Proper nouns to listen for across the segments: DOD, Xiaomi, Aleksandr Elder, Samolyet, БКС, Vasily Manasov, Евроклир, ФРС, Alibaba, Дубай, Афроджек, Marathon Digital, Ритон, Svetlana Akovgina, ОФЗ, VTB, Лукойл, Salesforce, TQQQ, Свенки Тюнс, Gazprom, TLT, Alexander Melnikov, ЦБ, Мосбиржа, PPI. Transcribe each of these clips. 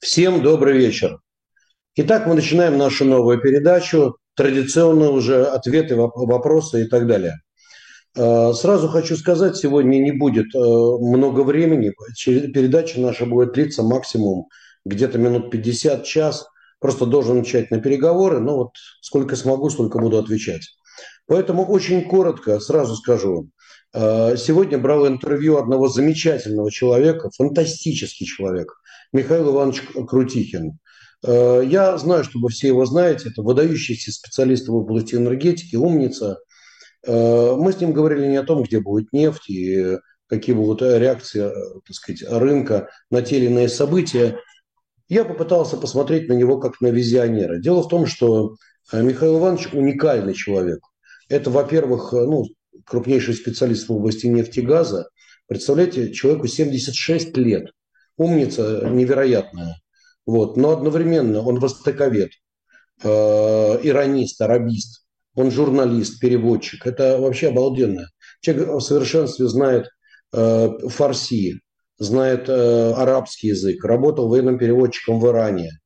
Всем добрый вечер. Итак, мы начинаем нашу новую передачу. Традиционно уже ответы, вопросы и так далее. Сразу хочу сказать, сегодня не будет много времени. Передача наша будет длиться максимум где-то минут 50, час. Просто должен начать на переговоры, но вот сколько смогу, столько буду отвечать. Поэтому очень коротко сразу скажу. Сегодня брал интервью одного замечательного человека, фантастический человек, Михаил Иванович Крутихин. Я знаю, что вы все его знаете, это выдающийся специалист в области энергетики, умница. Мы с ним говорили не о том, где будет нефть и какие будут реакции, так сказать, рынка на те или иные события. Я попытался посмотреть на него как на визионера. Дело в том, что Михаил Иванович уникальный человек. Это, во-первых, крупнейший специалист в области нефти и газа. Представляете, человеку 76 лет. Умница невероятная. Вот. Но одновременно он востоковед, иронист, арабист. Он журналист, переводчик. Это вообще обалденно. Человек в совершенстве знает фарси, знает арабский язык, работал военным переводчиком в Иране.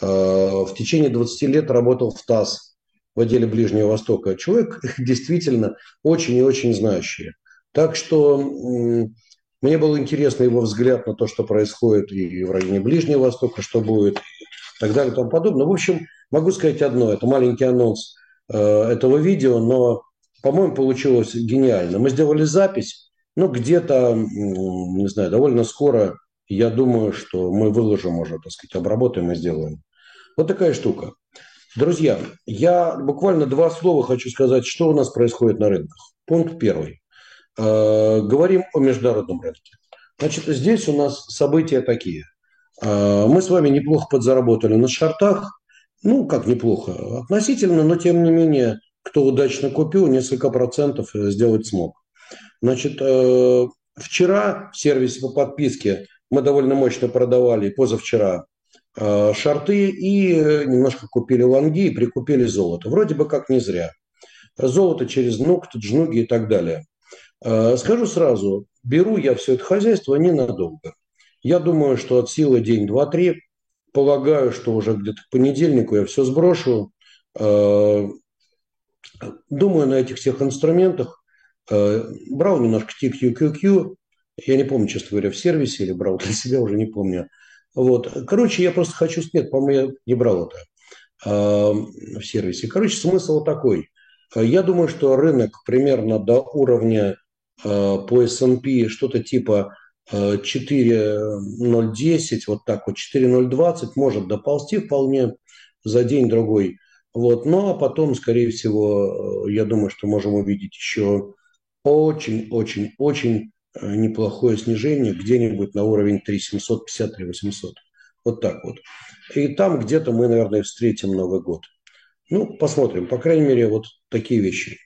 В течение 20 лет работал в ТАСС, в отделе Ближнего Востока. Человек действительно очень и очень знающий. Так что мне было интересно его взгляд на то, что происходит и в районе Ближнего Востока, что будет, и так далее, и тому подобное. В общем, могу сказать одно, это маленький анонс этого видео, но, по-моему, получилось гениально. Мы сделали запись, где-то, не знаю, довольно скоро, я думаю, что мы выложим уже, так сказать, обработаем и сделаем. Вот такая штука. Друзья, я буквально два слова хочу сказать, что у нас происходит на рынках. Пункт первый. Говорим о международном рынке. Значит, здесь у нас события такие. Мы с вами неплохо подзаработали на шортах. Как неплохо, относительно, но тем не менее, кто удачно купил, несколько процентов сделать смог. Значит, вчера в сервисе по подписке мы довольно мощно продавали, позавчера, шорты и немножко купили лонги и прикупили золото. Вроде бы как не зря. Золото через нукт, джнуги и так далее. Скажу сразу, беру я все это хозяйство ненадолго. Я думаю, что от силы день, два, три. Полагаю, что уже где-то к понедельнику я все сброшу. Думаю, на этих всех инструментах. Брал немножко TQQQ. Я не помню, честно говоря, в сервисе или брал для себя, уже не помню. Вот. Короче, я просто хочу... Нет, по-моему, я не брал это в сервисе. Короче, смысл такой. Я думаю, что рынок примерно до уровня по S&P что-то типа 4.010, вот так вот, 4.020 может доползти вполне за день-другой. Вот. Ну, а потом, скорее всего, я думаю, что можем увидеть еще очень-очень-очень неплохое снижение где-нибудь на уровень 3.750-3.800. Вот так вот. И там где-то мы, наверное, встретим Новый год. Посмотрим. По крайней мере, вот такие вещи.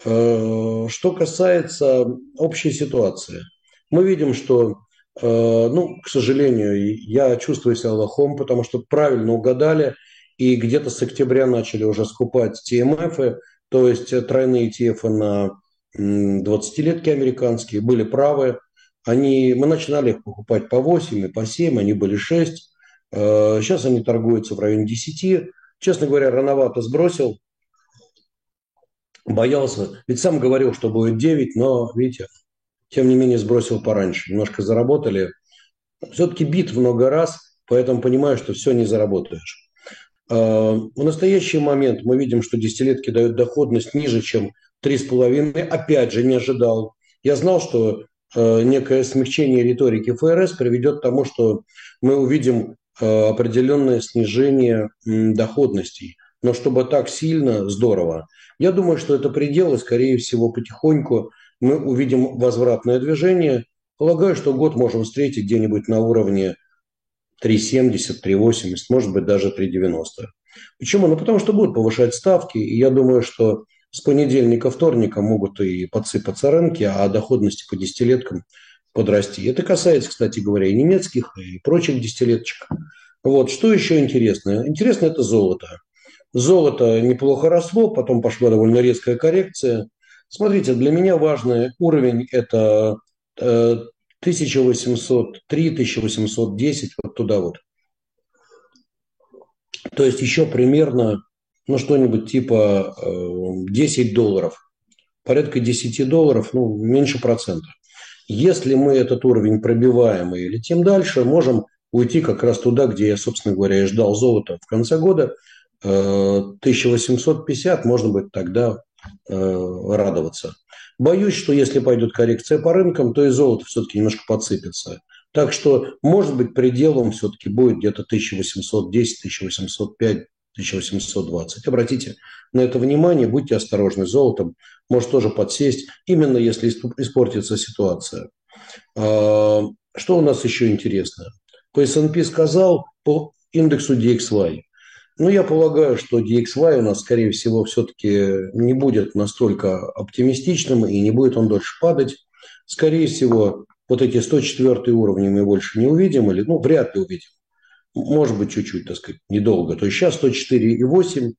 Что касается общей ситуации. Мы видим, что, к сожалению, я чувствую себя лохом, потому что правильно угадали, и где-то с октября начали уже скупать TMF, то есть тройные ETF на 20-летки американские, были правы. Мы начинали их покупать по 8 и по 7, они были 6. Сейчас они торгуются в районе 10. Честно говоря, рановато сбросил, боялся. Ведь сам говорил, что будет 9, но, видите... Тем не менее, сбросил пораньше. Немножко заработали. Все-таки бит много раз, поэтому понимаю, что все не заработаешь. В настоящий момент мы видим, что десятилетки дают доходность ниже, чем 3,5. Опять же, не ожидал. Я знал, что некое смягчение риторики ФРС приведет к тому, что мы увидим определенное снижение доходностей. Но чтобы так сильно, здорово. Я думаю, что это предел, и, скорее всего, потихоньку мы увидим возвратное движение. Полагаю, что год можем встретить где-нибудь на уровне 3,70, 3,80, может быть, даже 3,90. Почему? Потому что будут повышать ставки, и я думаю, что с понедельника-вторника могут и подсыпаться рынки, а доходности по десятилеткам подрасти. Это касается, кстати говоря, и немецких, и прочих десятилетчиков. Вот. Что еще интересно? Интересно – это золото. Золото неплохо росло, потом пошла довольно резкая коррекция. Смотрите, для меня важный уровень – это 1803-1810, вот туда вот. То есть еще примерно, ну, что-нибудь типа $10, порядка $10, ну, меньше процента. Если мы этот уровень пробиваем или тем дальше, можем уйти как раз туда, где я, собственно говоря, и ждал золото в конце года, 1850, можно быть, тогда радоваться. Боюсь, что если пойдет коррекция по рынкам, то и золото все-таки немножко подсыпется. Так что, может быть, пределом все-таки будет где-то 1810, 1805, 1820. Обратите на это внимание, будьте осторожны с золотом, может тоже подсесть, именно если испортится ситуация. Что у нас еще интересно? По S&P сказал, по индексу DXY. Но я полагаю, что DXY у нас, скорее всего, все-таки не будет настолько оптимистичным и не будет он дольше падать. Скорее всего, вот эти 104 уровни мы больше не увидим, или, ну, вряд ли увидим. Может быть, чуть-чуть, так сказать, недолго. То есть сейчас 104,8.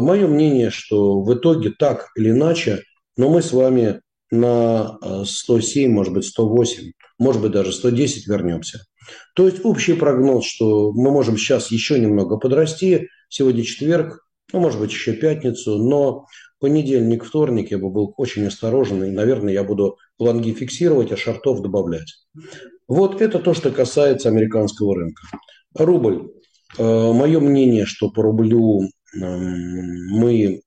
Мое мнение, что в итоге так или иначе, но мы с вами на 107, может быть, 108, может быть, даже 110 вернемся. То есть общий прогноз, что мы можем сейчас еще немного подрасти, сегодня четверг, ну, может быть, еще пятницу, но понедельник, вторник я бы был очень осторожен, и, наверное, я буду лонги фиксировать, а шортов добавлять. Вот это то, что касается американского рынка. Рубль. Мое мнение, что по рублю мы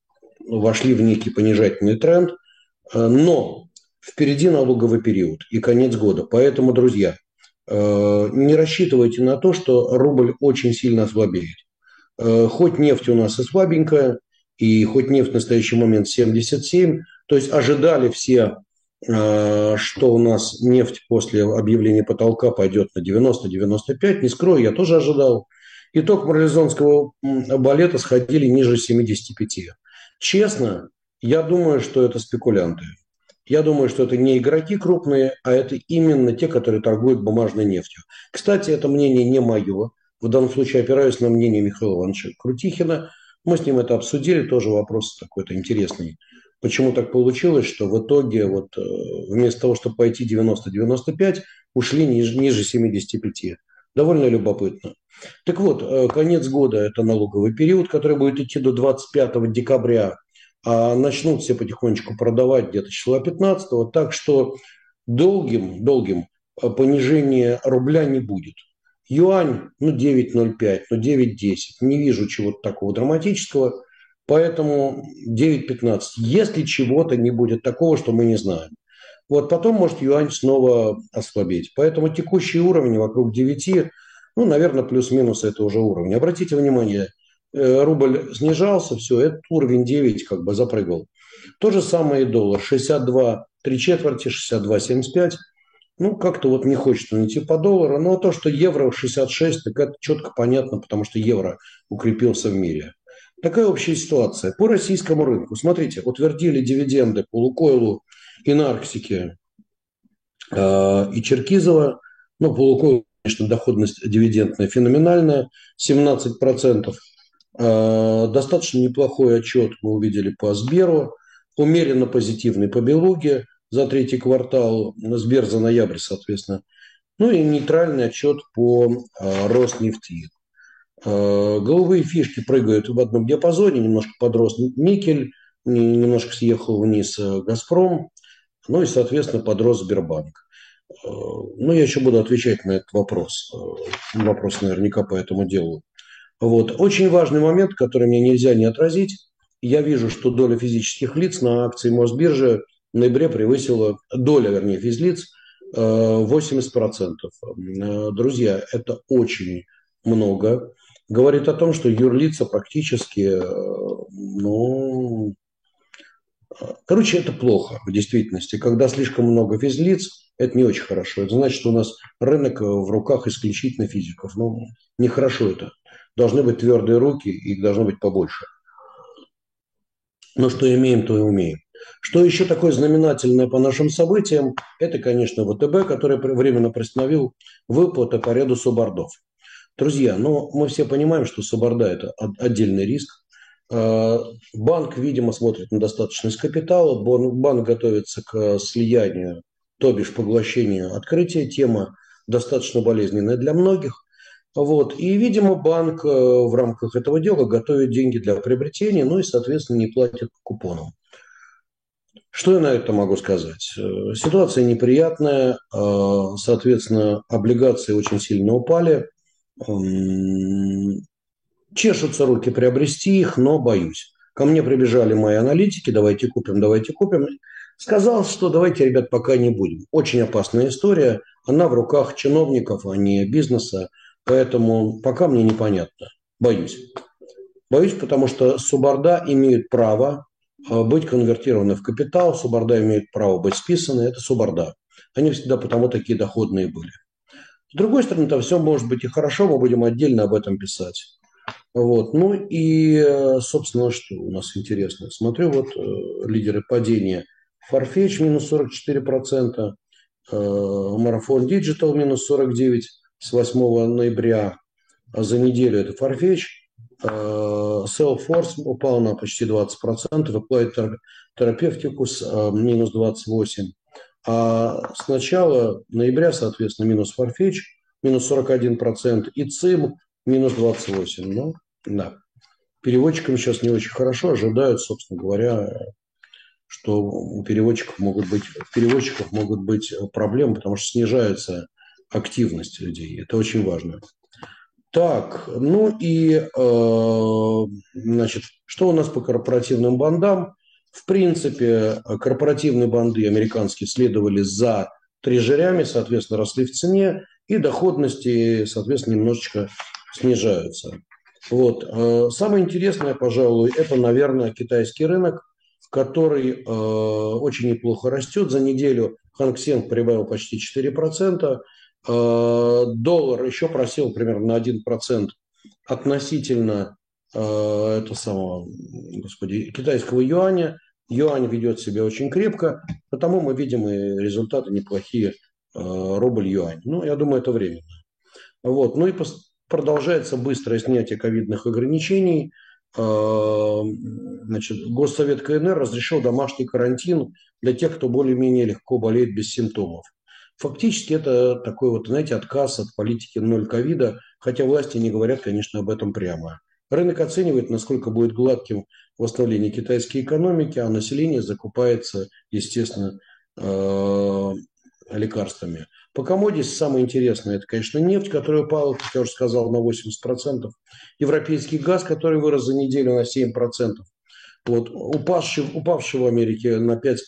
вошли в некий понижательный тренд, но впереди налоговый период и конец года. Поэтому, друзья, не рассчитывайте на то, что рубль очень сильно ослабеет. Хоть нефть у нас и слабенькая, и хоть нефть в настоящий момент 77, то есть ожидали все, что у нас нефть после объявления потолка пойдет на 90-95, не скрою, я тоже ожидал. Итог марлезонского балета сходили ниже 75. Честно, я думаю, что это спекулянты. Я думаю, что это не игроки крупные, а это именно те, которые торгуют бумажной нефтью. Кстати, это мнение не мое. В данном случае опираюсь на мнение Михаила Ивановича Крутихина. Мы с ним это обсудили, тоже вопрос такой-то интересный. Почему так получилось, что в итоге вот вместо того, чтобы пойти 90-95, ушли ниже 75. Довольно любопытно. Так вот, конец года – это налоговый период, который будет идти до 25 декабря. А начнут все потихонечку продавать где-то числа 15-го, так что долгим понижение рубля не будет. Юань, ну, 9,05, ну, 9,10, не вижу чего-то такого драматического, поэтому 9,15, если чего-то не будет такого, что мы не знаем. Вот потом может юань снова ослабеть, поэтому текущие уровни вокруг 9, ну, наверное, плюс-минус это уже уровень. Обратите внимание, рубль снижался, все, этот уровень 9 как бы запрыгал. То же самое и доллар, 62,75, 62,75. Ну, как-то вот не хочется найти по доллару, но то, что евро 66, так это четко понятно, потому что евро укрепился в мире. Такая общая ситуация. По российскому рынку, смотрите, утвердили дивиденды по Лукойлу и Нарксике и Черкизово, но по Лукойлу, конечно, доходность дивидендная феноменальная, 17%. Достаточно неплохой отчет мы увидели по Сберу, умеренно позитивный по Белуге за третий квартал, Сбер за ноябрь, соответственно, ну и нейтральный отчет по Роснефти. Голубые фишки прыгают в одном диапазоне, немножко подрос никель, немножко съехал вниз Газпром, ну и, соответственно, подрос Сбербанк. Ну, я еще буду отвечать на этот вопрос, наверняка по этому делу. Вот. Очень важный момент, который мне нельзя не отразить. Я вижу, что доля физических лиц на акции Мосбиржи в ноябре превысила, доля, вернее, физлиц, 80%. Друзья, это очень много. Говорит о том, что юрлица практически, ну... Короче, это плохо в действительности. Когда слишком много физлиц, это не очень хорошо. Это значит, что у нас рынок в руках исключительно физиков. Ну, нехорошо это. Должны быть твердые руки, их должно быть побольше. Но что имеем, то и умеем. Что еще такое знаменательное по нашим событиям, это, конечно, ВТБ, который временно приостановил выплаты по ряду субордов. Друзья, ну, мы все понимаем, что суборда – это отдельный риск. Банк, видимо, смотрит на достаточность капитала. Банк готовится к слиянию, то бишь поглощению открытия. Тема достаточно болезненная для многих. Вот. И, видимо, банк в рамках этого дела готовит деньги для приобретения, ну и, соответственно, не платит по купонам. Что я на это могу сказать? Ситуация неприятная, соответственно, облигации очень сильно упали, чешутся руки приобрести их, но боюсь. Ко мне прибежали мои аналитики, давайте купим. Сказал, что давайте, ребят, пока не будем. Очень опасная история, она в руках чиновников, а не бизнеса, поэтому пока мне непонятно, боюсь. Боюсь, потому что суборда имеют право быть конвертированы в капитал, суборда имеют право быть списаны, это суборда. Они всегда потому такие доходные были. С другой стороны, там все может быть и хорошо, мы будем отдельно об этом писать. Вот. Ну и, собственно, что у нас интересно. Смотрю, вот лидеры падения. Farfetch минус 44%, Marathon Digital минус 49% с 8 ноября. За неделю это Farfetch. Salesforce упал на почти 20%, Lukoil терапевтикус минус 28%. А с начала ноября, соответственно, минус Farfetch, минус 41%, и ЦИМ минус 28%. Ну, да. Переводчикам сейчас не очень хорошо, ожидают, собственно говоря, что у переводчиков могут быть проблемы, потому что снижается активность людей. Это очень важно. Так, ну и, значит, что у нас по корпоративным бандам? В принципе, корпоративные банды американские следовали за трежерями, соответственно, росли в цене, и доходности, соответственно, немножечко снижаются. Вот. Самое интересное, пожалуй, это, наверное, китайский рынок, который очень неплохо растет. За неделю Hang Seng прибавил почти 4%. Доллар еще просел примерно на 1% относительно китайского юаня. Юань ведет себя очень крепко, потому мы видим и результаты неплохие, рубль-юань. Ну, я думаю, это временно. Вот. Ну и продолжается быстрое снятие ковидных ограничений. Значит, Госсовет КНР разрешил домашний карантин для тех, кто более-менее легко болеет без симптомов. Фактически это такой вот, знаете, отказ от политики ноль ковида, хотя власти не говорят, конечно, об этом прямо. Рынок оценивает, насколько будет гладким восстановление китайской экономики, а население закупается, естественно, лекарствами. По комоде самое интересное, это, конечно, нефть, которая упала, как я уже сказал, на 80%. Европейский газ, который вырос за неделю на 7%. Вот, упавший в Америке на 5,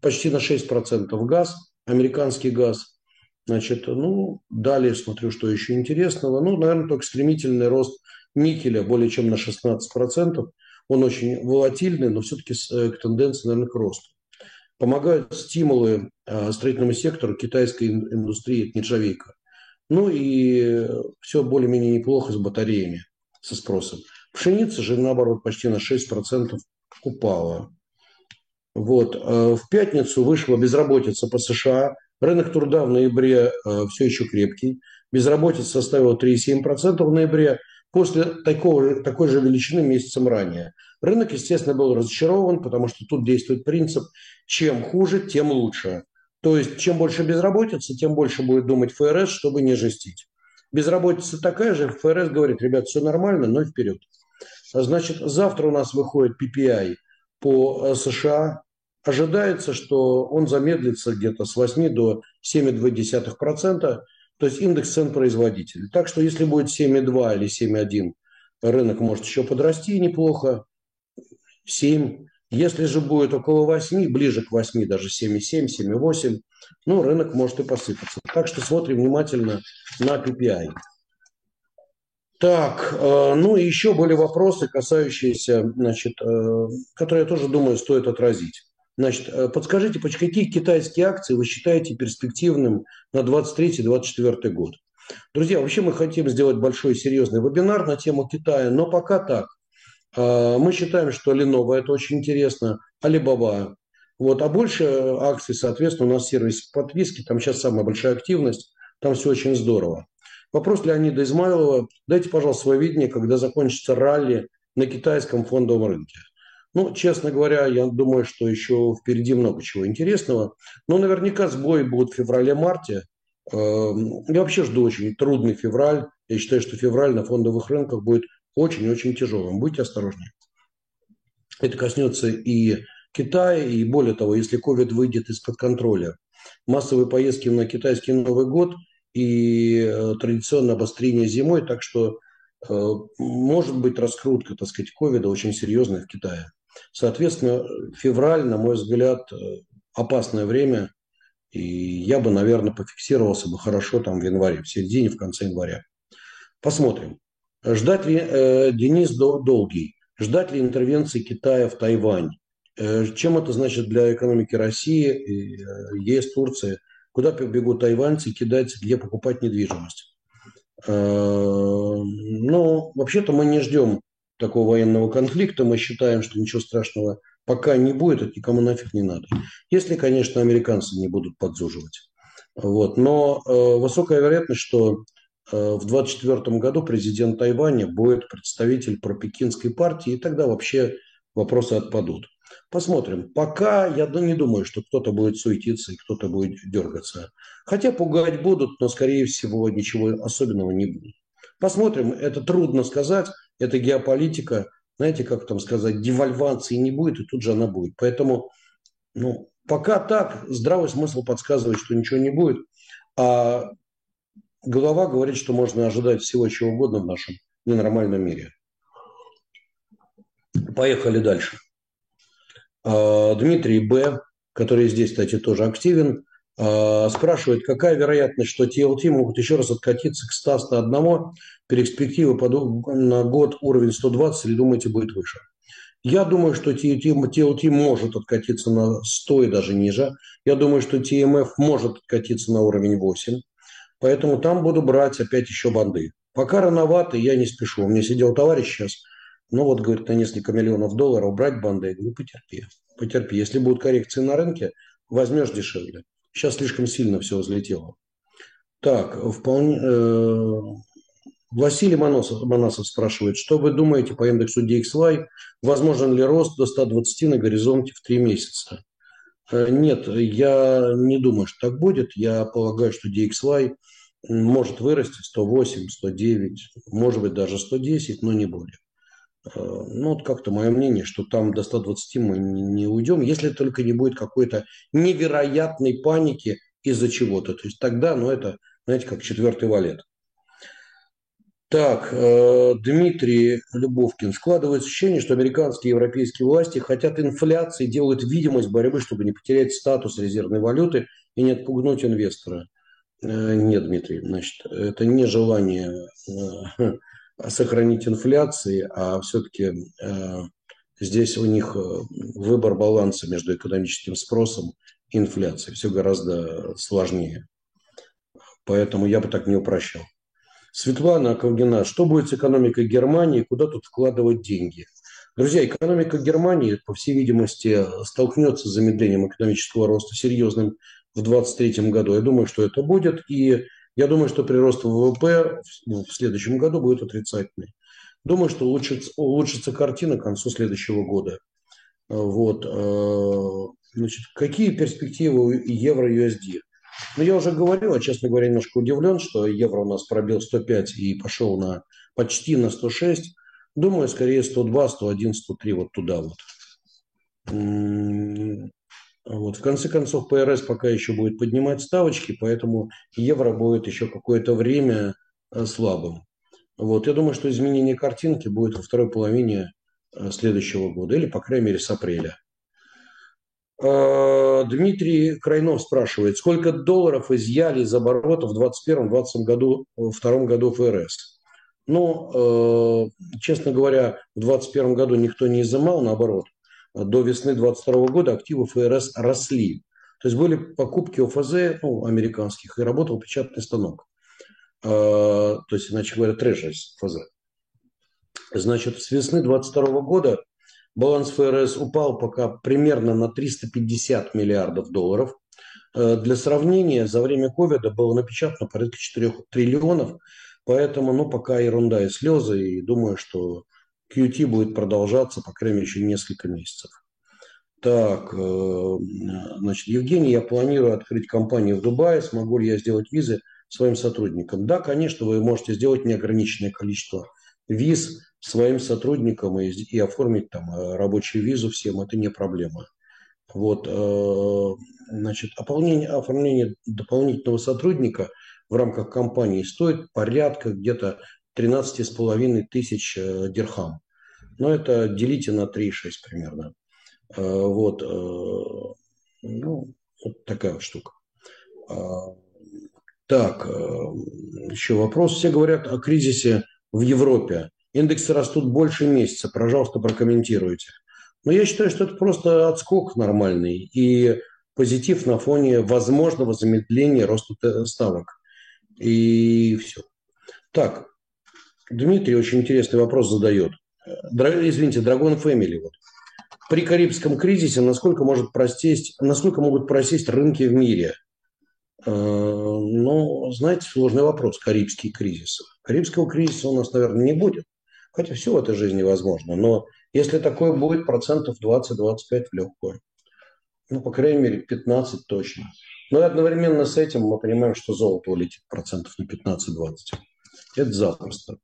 почти на 6% газ, американский газ. Значит, ну, далее смотрю, что еще интересного. Ну, наверное, только стремительный рост никеля более чем на 16%. Он очень волатильный, но все-таки тенденция, наверное, к росту. Помогают стимулы строительному сектору китайской индустрии, это нержавейка. Ну и все более-менее неплохо с батареями, со спросом. Пшеница же, наоборот, почти на 6% упала. Вот. В пятницу вышла безработица по США. Рынок труда в ноябре все еще крепкий. Безработица составила 3,7% в ноябре, после такой же величины месяцем ранее. Рынок, естественно, был разочарован, потому что тут действует принцип «чем хуже, тем лучше». То есть, чем больше безработицы, тем больше будет думать ФРС, чтобы не жестить. Безработица такая же, ФРС говорит: ребят, все нормально, но вперед. Значит, завтра у нас выходит PPI по США. Ожидается, что он замедлится где-то с 8 до 7,2%. То есть индекс цен производителей. Так что если будет 7,2 или 7,1, рынок может еще подрасти неплохо, 7. Если же будет около 8, ближе к 8, даже 7,7, 7,8, ну, рынок может и посыпаться. Так что смотрим внимательно на PPI. Так, ну и еще были вопросы, касающиеся, значит, которые, я тоже думаю, стоит отразить. Значит, подскажите, какие китайские акции вы считаете перспективным на 2023-2024 год? Друзья, вообще мы хотим сделать большой серьезный вебинар на тему Китая, но пока так. Мы считаем, что Lenovo – это очень интересно, Alibaba. Вот, а больше акций, соответственно, у нас сервис подписки, там сейчас самая большая активность, там все очень здорово. Вопрос Леонида Измайлова. Дайте, пожалуйста, свое видение, когда закончится ралли на китайском фондовом рынке. Ну, честно говоря, я думаю, что еще впереди много чего интересного. Но наверняка сбои будут в феврале-марте. Я вообще жду очень трудный февраль. Я считаю, что февраль на фондовых рынках будет очень-очень тяжелым. Будьте осторожнее. Это коснется и Китая, и более того, если COVID выйдет из-под контроля. Массовые поездки на китайский Новый год и традиционное обострение зимой, так что может быть раскрутка, так сказать, ковида очень серьезная в Китае. Соответственно, февраль, на мой взгляд, опасное время, и я бы, наверное, пофиксировался бы хорошо там в январе, в середине, в конце января. Посмотрим. Ждать ли Денис Долгий? Ждать ли интервенции Китая в Тайвань? Чем это значит для экономики России, ЕС, Турции? Куда побегут тайваньцы, китайцы, где покупать недвижимость? Ну, вообще-то мы не ждем такого военного конфликта. Мы считаем, что ничего страшного пока не будет, это никому нафиг не надо. Если, конечно, американцы не будут подзуживать. Вот. Но высокая вероятность, что в 2024 году президент Тайваня будет представитель пропекинской партии, и тогда вообще вопросы отпадут. Посмотрим. Пока я не думаю, что кто-то будет суетиться и кто-то будет дергаться. Хотя пугать будут, но, скорее всего, ничего особенного не будет. Посмотрим. Это трудно сказать. Это геополитика. Знаете, как там сказать, девальвации не будет, и тут же она будет. Поэтому, ну, пока так, здравый смысл подсказывает, что ничего не будет. А голова говорит, что можно ожидать всего чего угодно в нашем ненормальном мире. Поехали дальше. Дмитрий Б., который здесь, кстати, тоже активен, спрашивает, какая вероятность, что TLT могут еще раз откатиться к 100-101, перспективы на год уровень 120, или думаете, будет выше? Я думаю, что TLT может откатиться на 100 и даже ниже. Я думаю, что TMF может откатиться на уровень 8. Поэтому там буду брать опять еще банды. Пока рановато, я не спешу. У меня сидел товарищ сейчас, ну вот, говорит, на несколько миллионов долларов брать банды. Я говорю, потерпи, потерпи. Если будут коррекции на рынке, возьмешь дешевле. Сейчас слишком сильно все взлетело. Так, вполне... Василий Манасов спрашивает, что вы думаете по индексу DXY? Возможен ли рост до 120 на горизонте в 3 месяца? Нет, я не думаю, что так будет. Я полагаю, что DXY может вырасти 108, 109, может быть даже 110, но не более. Ну, вот как-то мое мнение, что там до 120 мы не уйдем, если только не будет какой-то невероятной паники из-за чего-то. То есть тогда, ну, это, знаете, как четвертый валет. Так, Дмитрий Любовкин. Складывается ощущение, что американские и европейские власти хотят инфляции, делают видимость борьбы, чтобы не потерять статус резервной валюты и не отпугнуть инвестора. Нет, Дмитрий, значит, это не желание... сохранить инфляции, а все-таки здесь у них выбор баланса между экономическим спросом и инфляцией. Все гораздо сложнее. Поэтому я бы так не упрощал. Светлана Аковгина. Что будет с экономикой Германии? Куда тут вкладывать деньги? Друзья, экономика Германии, по всей видимости, столкнется с замедлением экономического роста серьезным в 2023 году. Я думаю, что это будет. И я думаю, что прирост ВВП в следующем году будет отрицательный. Думаю, что улучшится картина к концу следующего года. Вот. Значит, какие перспективы евро-USD? Ну, я уже говорил, а, честно говоря, немножко удивлен, что евро у нас пробил 105 и пошел на, почти на 106. Думаю, скорее 102, 101, 103, вот туда вот. Вот. В конце концов, ПРС пока еще будет поднимать ставочки, поэтому евро будет еще какое-то время слабым. Вот. Я думаю, что изменение картинки будет во второй половине следующего года, или, по крайней мере, с апреля. Дмитрий Крайнов спрашивает, сколько долларов изъяли из оборота в 2021-2022 году, в втором году ФРС? Ну, честно говоря, в 2021 году никто не изымал, наоборот. До весны 2022 года активы ФРС росли. То есть были покупки ОФЗ, ну, американских, и работал печатный станок. То есть, иначе говоря, трежерис ОФЗ. Значит, с весны 2022 года баланс ФРС упал пока примерно на 350 миллиардов долларов. Для сравнения, за время ковида было напечатано порядка 4 триллионов. Поэтому, ну, пока ерунда и слезы, и думаю, что QT будет продолжаться, по крайней мере, еще несколько месяцев. Так, значит, Евгений, я планирую открыть компанию в Дубае. Смогу ли я сделать визы своим сотрудникам? Да, конечно, вы можете сделать неограниченное количество виз своим сотрудникам и оформить там рабочую визу всем. Это не проблема. Вот, значит, оформление дополнительного сотрудника в рамках компании стоит порядка где-то 13,5 тысяч дирхам. Но это делите на 3,6 примерно. Вот, ну, вот такая вот штука. Так, еще вопрос. Все говорят о кризисе в Европе. Индексы растут больше месяца. Пожалуйста, прокомментируйте. Но я считаю, что это просто отскок нормальный и позитив на фоне возможного замедления роста ставок. И все. Так, Дмитрий очень интересный вопрос задает. Извините, Dragon Family. Вот. При Карибском кризисе насколько могут просесть рынки в мире? Ну, знаете, сложный вопрос. Карибский кризис. Карибского кризиса у нас, наверное, не будет. Хотя все в этой жизни возможно. Но если такое будет, 20-25% легко. Ну, по крайней мере, 15% точно. Но одновременно с этим мы понимаем, что золото улетит 15-20%. Это запросто.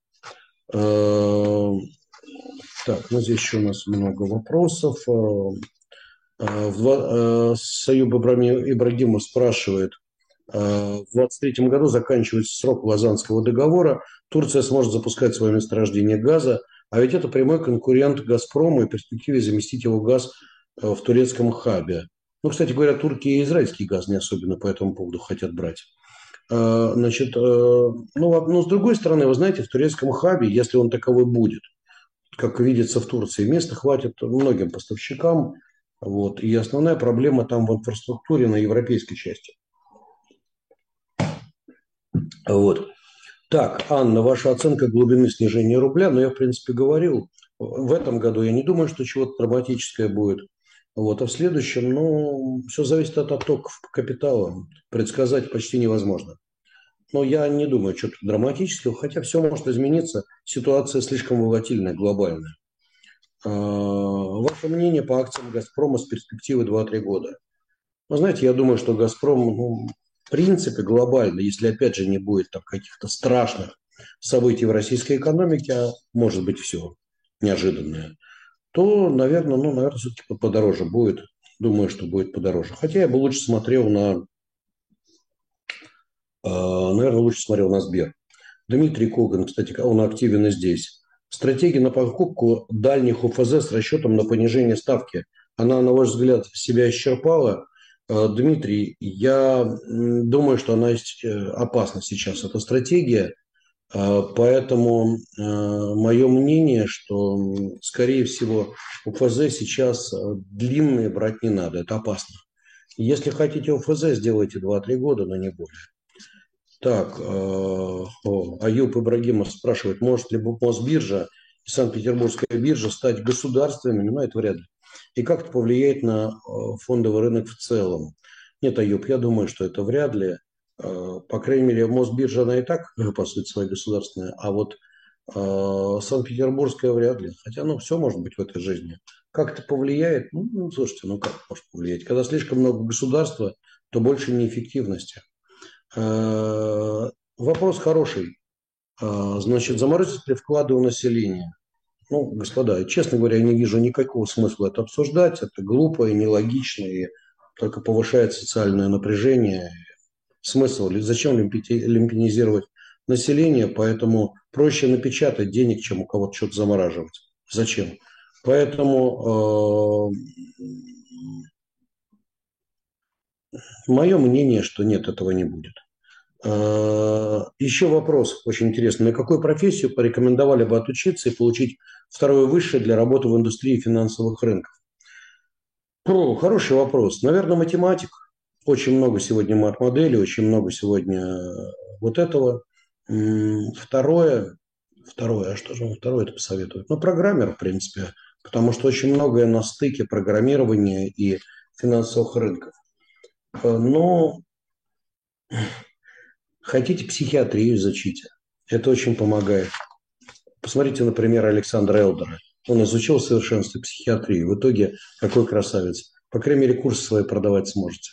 Так, ну здесь еще у нас много вопросов. Союб Ибрагимов спрашивает. В 2023 году заканчивается срок Лозаннского договора. Турция сможет запускать свое месторождение газа. А ведь это прямой конкурент «Газпрому» и в перспективе заместить его газ в турецком хабе. Ну, кстати говоря, турки и израильский газ не особенно по этому поводу хотят брать. Значит, ну, с другой стороны, вы знаете, в турецком хабе, если он таковой будет, как видится в Турции, места хватит многим поставщикам. Вот, и основная проблема там в инфраструктуре на европейской части. Вот. Так, Анна, ваша оценка глубины снижения рубля, но я, в принципе, говорил, в этом году я не думаю, что чего-то драматическое будет. Вот, а в следующем, ну, все зависит от оттоков капитала, предсказать почти невозможно. Но я не думаю, что-то драматического, хотя все может измениться, ситуация слишком волатильная, глобальная. Ваше мнение по акциям «Газпрома» с перспективы 2-3 года? Вы знаете, я думаю, что «Газпром», ну, в принципе, глобально, если опять же не будет там каких-то страшных событий в российской экономике, а может быть все неожиданное, то, наверное, все-таки подороже будет. Думаю, что будет подороже. Хотя я бы лучше смотрел на... Сбер. Дмитрий Коган, кстати, он активен и здесь. Стратегия на покупку дальних ОФЗ с расчетом на понижение ставки. Она, на ваш взгляд, себя исчерпала. Дмитрий, я думаю, что она опасна сейчас, эта стратегия, поэтому мое мнение, что, скорее всего, ОФЗ сейчас длинные брать не надо, это опасно. Если хотите ОФЗ, сделайте 2-3 года, но не более. Так, Аюб Иbragimov спрашивает, может ли Мосбиржа и Санкт-Петербургская биржа стать государственными, но это вряд ли. И как это повлияет на фондовый рынок в целом? Нет, Аюб, я думаю, что это вряд ли. По крайней мере, Мосбиржа, она и так, по сути, своя государственная, а вот Санкт-Петербургская вряд ли. Хотя, ну, все может быть в этой жизни. Как это повлияет? Ну, слушайте, ну, как может повлиять? Когда слишком много государства, то больше неэффективности. Вопрос хороший. Значит, заморозить ли вклады у населения? Ну, господа, честно говоря, я не вижу никакого смысла это обсуждать. Это глупо и нелогично, и только повышает социальное напряжение. Смысл? Зачем лимпинизировать население? Поэтому проще напечатать денег, чем у кого-то что-то замораживать. Зачем? Поэтому мое мнение, что нет, этого не будет. Еще вопрос очень интересный. На какую профессию порекомендовали бы отучиться и получить второе высшее для работы в индустрии финансовых рынков? Хороший вопрос. Наверное, математик. Очень много сегодня мат-моделей, очень много сегодня вот этого. Второе, а что же вам второе-то посоветуют? Ну, программер, в принципе, потому что очень многое на стыке программирования и финансовых рынков. Но... Хотите психиатрию, изучите. Это очень помогает. Посмотрите, например, Александра Элдера. Он изучил совершенство психиатрии. В итоге какой красавец. По крайней мере, курсы свои продавать сможете.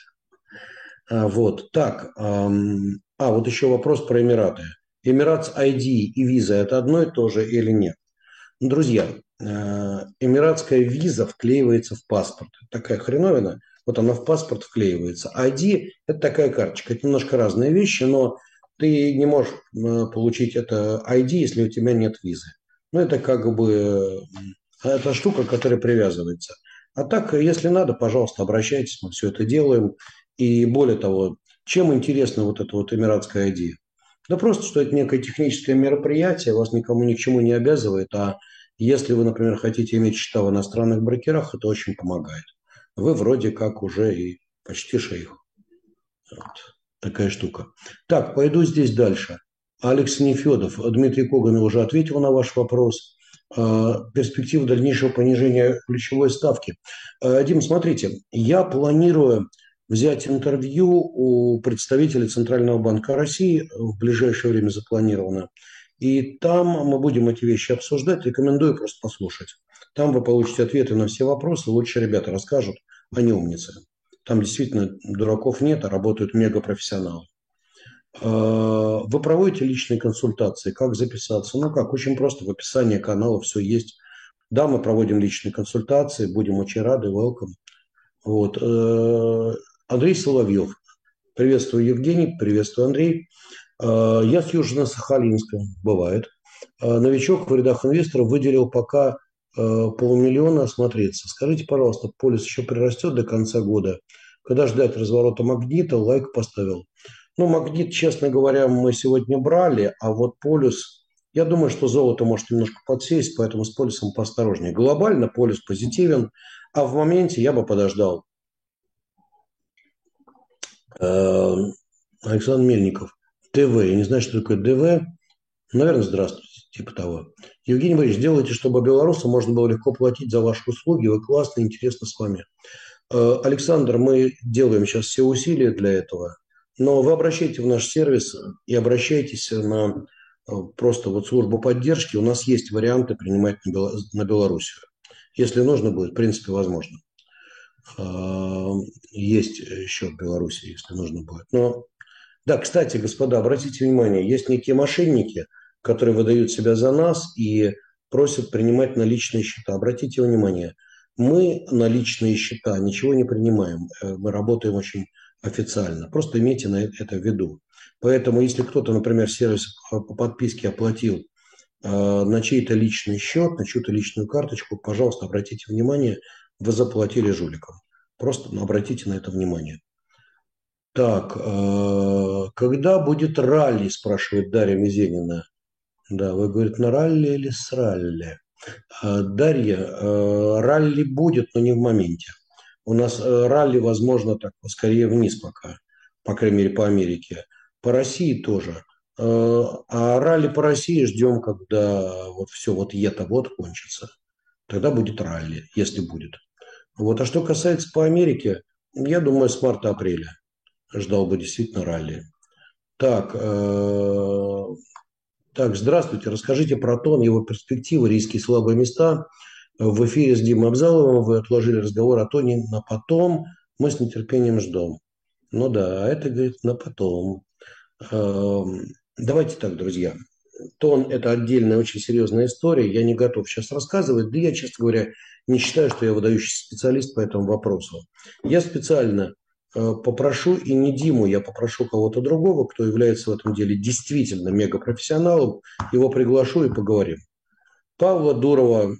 Вот. Так. Вот еще вопрос про Эмираты. Emirates ID и виза – это одно и то же или нет? Друзья, эмиратская виза вклеивается в паспорт. Такая хреновина. Вот она в паспорт вклеивается. ID – это такая карточка. Это немножко разные вещи, но ты не можешь получить это ID, если у тебя нет визы. Ну, это как бы эта штука, которая привязывается. А так, если надо, пожалуйста, обращайтесь, мы все это делаем. И более того, чем интересна вот эта вот эмиратская ID? Да просто, что это некое техническое мероприятие, вас никому ни к чему не обязывает, а если вы, например, хотите иметь счета в иностранных брокерах, это очень помогает. Вы вроде как уже и почти шейх. Вот. Такая штука. Так, пойду здесь дальше. Алекс Нефедов. Дмитрий Коган уже ответил на ваш вопрос. Перспектива дальнейшего понижения ключевой ставки. Дим, смотрите, я планирую взять интервью у представителей Центрального банка России. В ближайшее время запланировано. И там мы будем эти вещи обсуждать. Рекомендую просто послушать. Там вы получите ответы на все вопросы. Лучше ребята расскажут, они умницы. Там действительно дураков нет, а работают мегапрофессионалы. Вы проводите личные консультации? Как записаться? Ну как, очень просто. В описании канала все есть. Да, мы проводим личные консультации. Будем очень рады. Welcome. Вот. Андрей Соловьев. Приветствую, Евгений. Приветствую, Андрей. Я с Южно-Сахалинска. Бывает. Новичок в рядах инвесторов выделил пока полмиллиона осмотреться. Скажите, пожалуйста, полис еще прирастет до конца года? Когда ждать разворота магнита? Лайк поставил. Ну, магнит, честно говоря, мы сегодня брали, а вот полюс, я думаю, что золото может немножко подсесть, поэтому с полюсом поосторожнее. Глобально полюс позитивен, а в моменте я бы подождал. Александр Мельников. ДВ. Я не знаю, что такое ДВ. Наверное, здравствуйте. Типа того. Евгений Борисович, делайте, чтобы белорусам можно было легко платить за ваши услуги. Вы классные, интересно с вами. Александр, мы делаем сейчас все усилия для этого. Но вы обращайте в наш сервис и обращайтесь на просто вот службу поддержки. У нас есть варианты принимать на Белоруссию. Если нужно будет, в принципе, возможно. Есть еще в Беларуси, если нужно будет. Но да, кстати, господа, обратите внимание, есть некие мошенники, которые выдают себя за нас и просят принимать наличные счета. Обратите внимание, мы наличные счета ничего не принимаем. Мы работаем очень официально. Просто имейте на это в виду. Поэтому, если кто-то, например, сервис по подписке оплатил на чей-то личный счет, на чью-то личную карточку, пожалуйста, обратите внимание, вы заплатили жуликам. Просто обратите на это внимание. Так, когда будет ралли, спрашивает Дарья Мизенина. Да, вы говорите, на ралли или с ралли? Дарья, ралли будет, но не в моменте. У нас ралли, возможно, так, скорее вниз пока, по крайней мере, по Америке. По России тоже. А ралли по России ждем, когда вот все, вот это вот кончится. Тогда будет ралли, если будет. Вот. А что касается по Америке, я думаю, с марта-апреля ждал бы действительно ралли. Так, здравствуйте. Расскажите про тон, его перспективы, риски, слабые места. В эфире с Димой Абзаловым вы отложили разговор о тоне на потом. Мы с нетерпением ждем. Ну да, это, говорит, на потом. Давайте так, друзья. Тон – это отдельная, очень серьезная история. Я не готов сейчас рассказывать. Да я, честно говоря, не считаю, что я выдающийся специалист по этому вопросу. Я специально попрошу, и не Диму, я попрошу кого-то другого, кто является в этом деле действительно мегапрофессионалом. Его приглашу и поговорим. Павла Дурова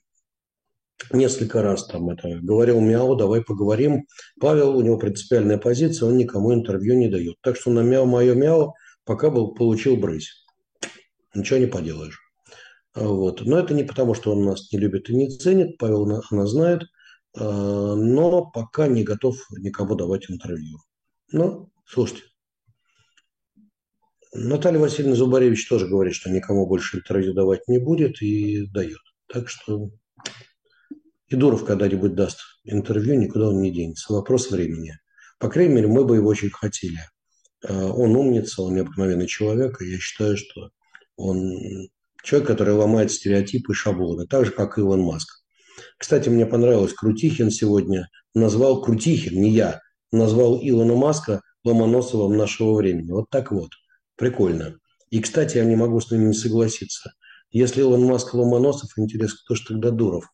несколько раз там это говорил, мяу, давай поговорим. Павел, у него принципиальная позиция, он никому интервью не дает. Так что на мяу, мое мяу, пока был, получил брысь. Ничего не поделаешь. Вот. Но это не потому, что он нас не любит и не ценит. Павел, она знает. Но пока не готов никому давать интервью. Ну, слушайте. Наталья Васильевна Зубаревич тоже говорит, что никому больше интервью давать не будет и дает. Так что... И Дуров когда-нибудь даст интервью, никуда он не денется. Вопрос времени. По крайней мере, мы бы его очень хотели. Он умница, он необыкновенный человек, и я считаю, что он человек, который ломает стереотипы и шаблоны, так же, как и Илон Маск. Кстати, мне понравилось, Крутихин сегодня назвал, Крутихин, не я, назвал Илона Маска Ломоносовым нашего времени. Вот так вот. Прикольно. И, кстати, я не могу с ними не согласиться. Если Илон Маск Ломоносов, интересно, кто же тогда Дуров?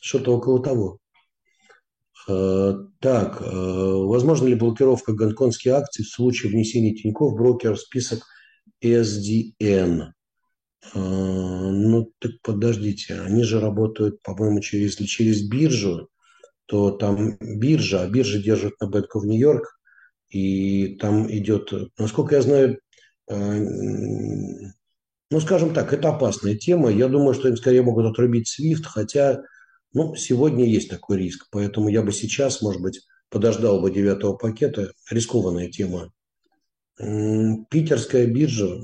Что-то около того. Так, возможно ли блокировка гонконгских акций в случае внесения Тинькофф брокер в список SDN? Ну, так подождите, они же работают, по-моему, если через биржу, то там биржа, а биржа держит на бетку в Нью-Йорк, и там идет, насколько я знаю, ну, скажем так, это опасная тема. Я думаю, что им скорее могут отрубить SWIFT, хотя, ну, сегодня есть такой риск. Поэтому я бы сейчас, может быть, подождал бы 9-го пакета. Рискованная тема. Питерская биржа.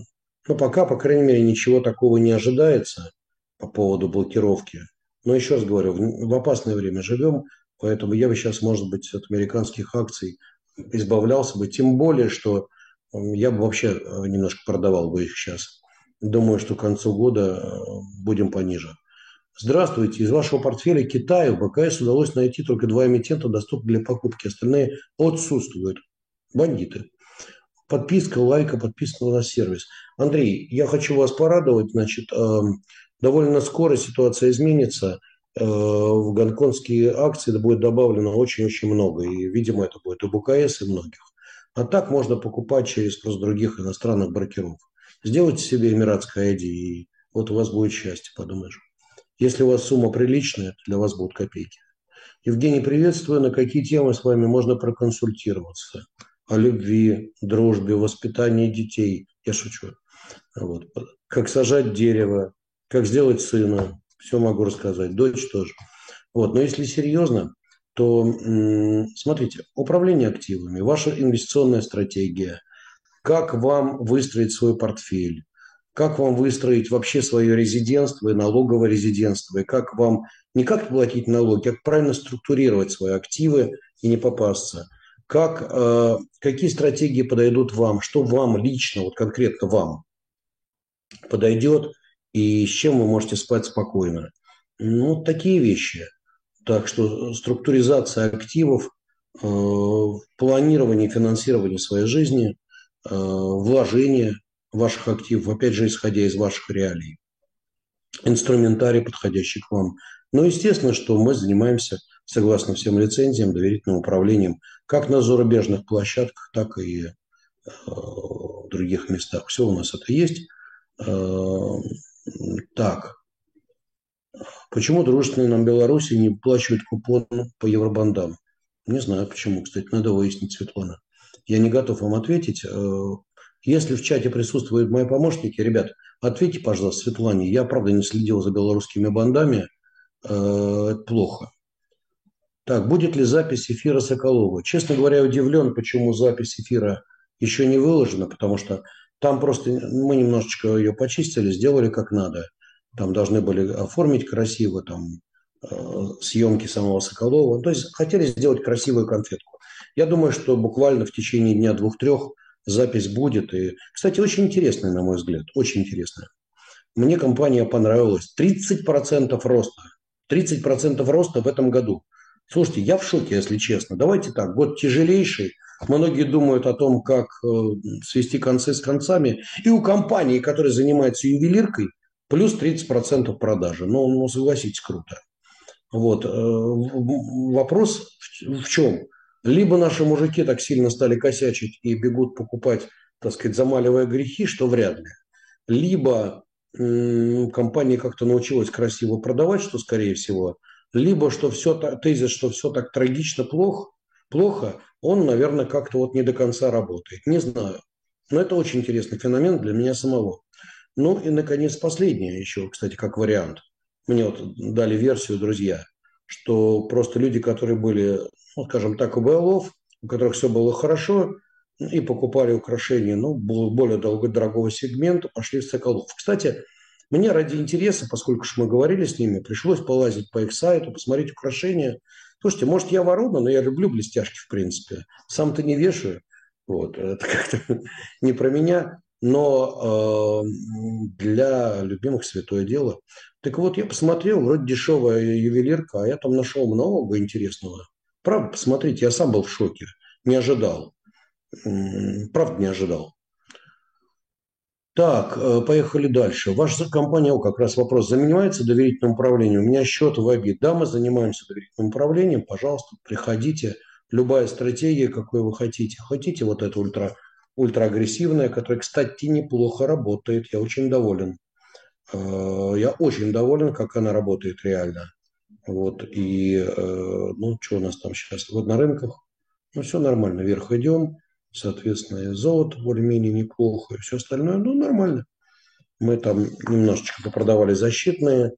Ну, пока, по крайней мере, ничего такого не ожидается по поводу блокировки. Но еще раз говорю, в опасное время живем, поэтому я бы сейчас, может быть, от американских акций избавлялся бы. Тем более, что я бы вообще немножко продавал бы их сейчас. Думаю, что к концу года будем пониже. Здравствуйте. Из вашего портфеля Китаю БКС удалось найти только 2 эмитента, доступных для покупки. Остальные отсутствуют. Бандиты. Подписка, лайка, подписка на сервис. Андрей, я хочу вас порадовать. Значит, довольно скоро ситуация изменится. В гонконгские акции будет добавлено очень-очень много. И, видимо, это будет и БКС, и многих. А так можно покупать через просто других иностранных брокеров. Сделайте себе эмиратское ID, и вот у вас будет счастье, подумаешь. Если у вас сумма приличная, то для вас будут копейки. Евгений, приветствую. На какие темы с вами можно проконсультироваться? О любви, дружбе, воспитании детей. Я шучу. Вот. Как сажать дерево, как сделать сына. Все могу рассказать. Дочь тоже. Вот. Но если серьезно, то смотрите, управление активами, ваша инвестиционная стратегия, как вам выстроить свой портфель, как вам выстроить вообще свое резидентство и налоговое резидентство, и как вам не как платить налоги, а как правильно структурировать свои активы и не попасться, как, какие стратегии подойдут вам, что вам лично, вот конкретно вам подойдет и с чем вы можете спать спокойно. Ну, такие вещи. Так что структуризация активов, планирование и финансирование своей жизни, вложение ваших активов, опять же, исходя из ваших реалий, инструментарий, подходящий к вам. Но естественно, что мы занимаемся, согласно всем лицензиям, доверительным управлением, как на зарубежных площадках, так и в других местах. Все у нас это есть. Так. Почему дружественные нам Беларуси не выплачивают купон по евробандам? Не знаю почему, кстати, надо выяснить, Светлана. Я не готов вам ответить. Если в чате присутствуют мои помощники, ребят, ответьте, пожалуйста, Светлане. Я, правда, не следил за белорусскими бандами. Это плохо. Так, будет ли запись эфира Соколова? Честно говоря, удивлен, почему запись эфира еще не выложена, потому что там просто мы немножечко ее почистили, сделали как надо. Там должны были оформить красиво там, съемки самого Соколова. То есть хотели сделать красивую конфетку. Я думаю, что буквально в течение дня 2-3 запись будет. И, кстати, очень интересная, на мой взгляд. Очень интересная. Мне компания понравилась. 30% роста. 30% роста в этом году. Слушайте, я в шоке, если честно. Давайте так, год тяжелейший. Многие думают о том, как свести концы с концами. И у компании, которая занимается ювелиркой, плюс 30% продажи. Ну, согласитесь, круто. Вот. Вопрос в чем? Либо наши мужики так сильно стали косячить и бегут покупать, так сказать, замаливая грехи, что вряд ли. Либо компания как-то научилась красиво продавать, что скорее всего. Либо что все, тезис, что все так трагично плохо, он, наверное, как-то вот не до конца работает. Не знаю. Но это очень интересный феномен для меня самого. Ну и, наконец, последнее еще, кстати, как вариант. Мне вот дали версию, друзья, что просто люди, которые были, ну, скажем так, у БЛОВ, у которых все было хорошо, и покупали украшения, ну, более дорогого сегмента, пошли в Соколов. Кстати, мне ради интереса, поскольку мы говорили с ними, пришлось полазить по их сайту, посмотреть украшения. Слушайте, может, я ворона, но я люблю блестяшки, в принципе. Сам-то не вешаю. Вот, это как-то не про меня. но для любимых святое дело. Так вот, я посмотрел, вроде дешевая ювелирка, а я там нашел много интересного. Правда, посмотрите, я сам был в шоке, не ожидал. Правда, не ожидал. Так, поехали дальше. Ваша компания, как раз вопрос, занимается доверительным управлением? У меня счет в АБИ. Да, мы занимаемся доверительным управлением. Пожалуйста, приходите. Любая стратегия, какую вы хотите. Хотите вот эту ультраагрессивная, которая, кстати, неплохо работает. Я очень доволен. Я очень доволен, как она работает реально. Вот, и, ну, что у нас там сейчас? Вот на рынках, ну, все нормально. Вверх идем. Соответственно, и золото более-менее неплохо, и все остальное, ну, нормально. Мы там немножечко попродавали защитные,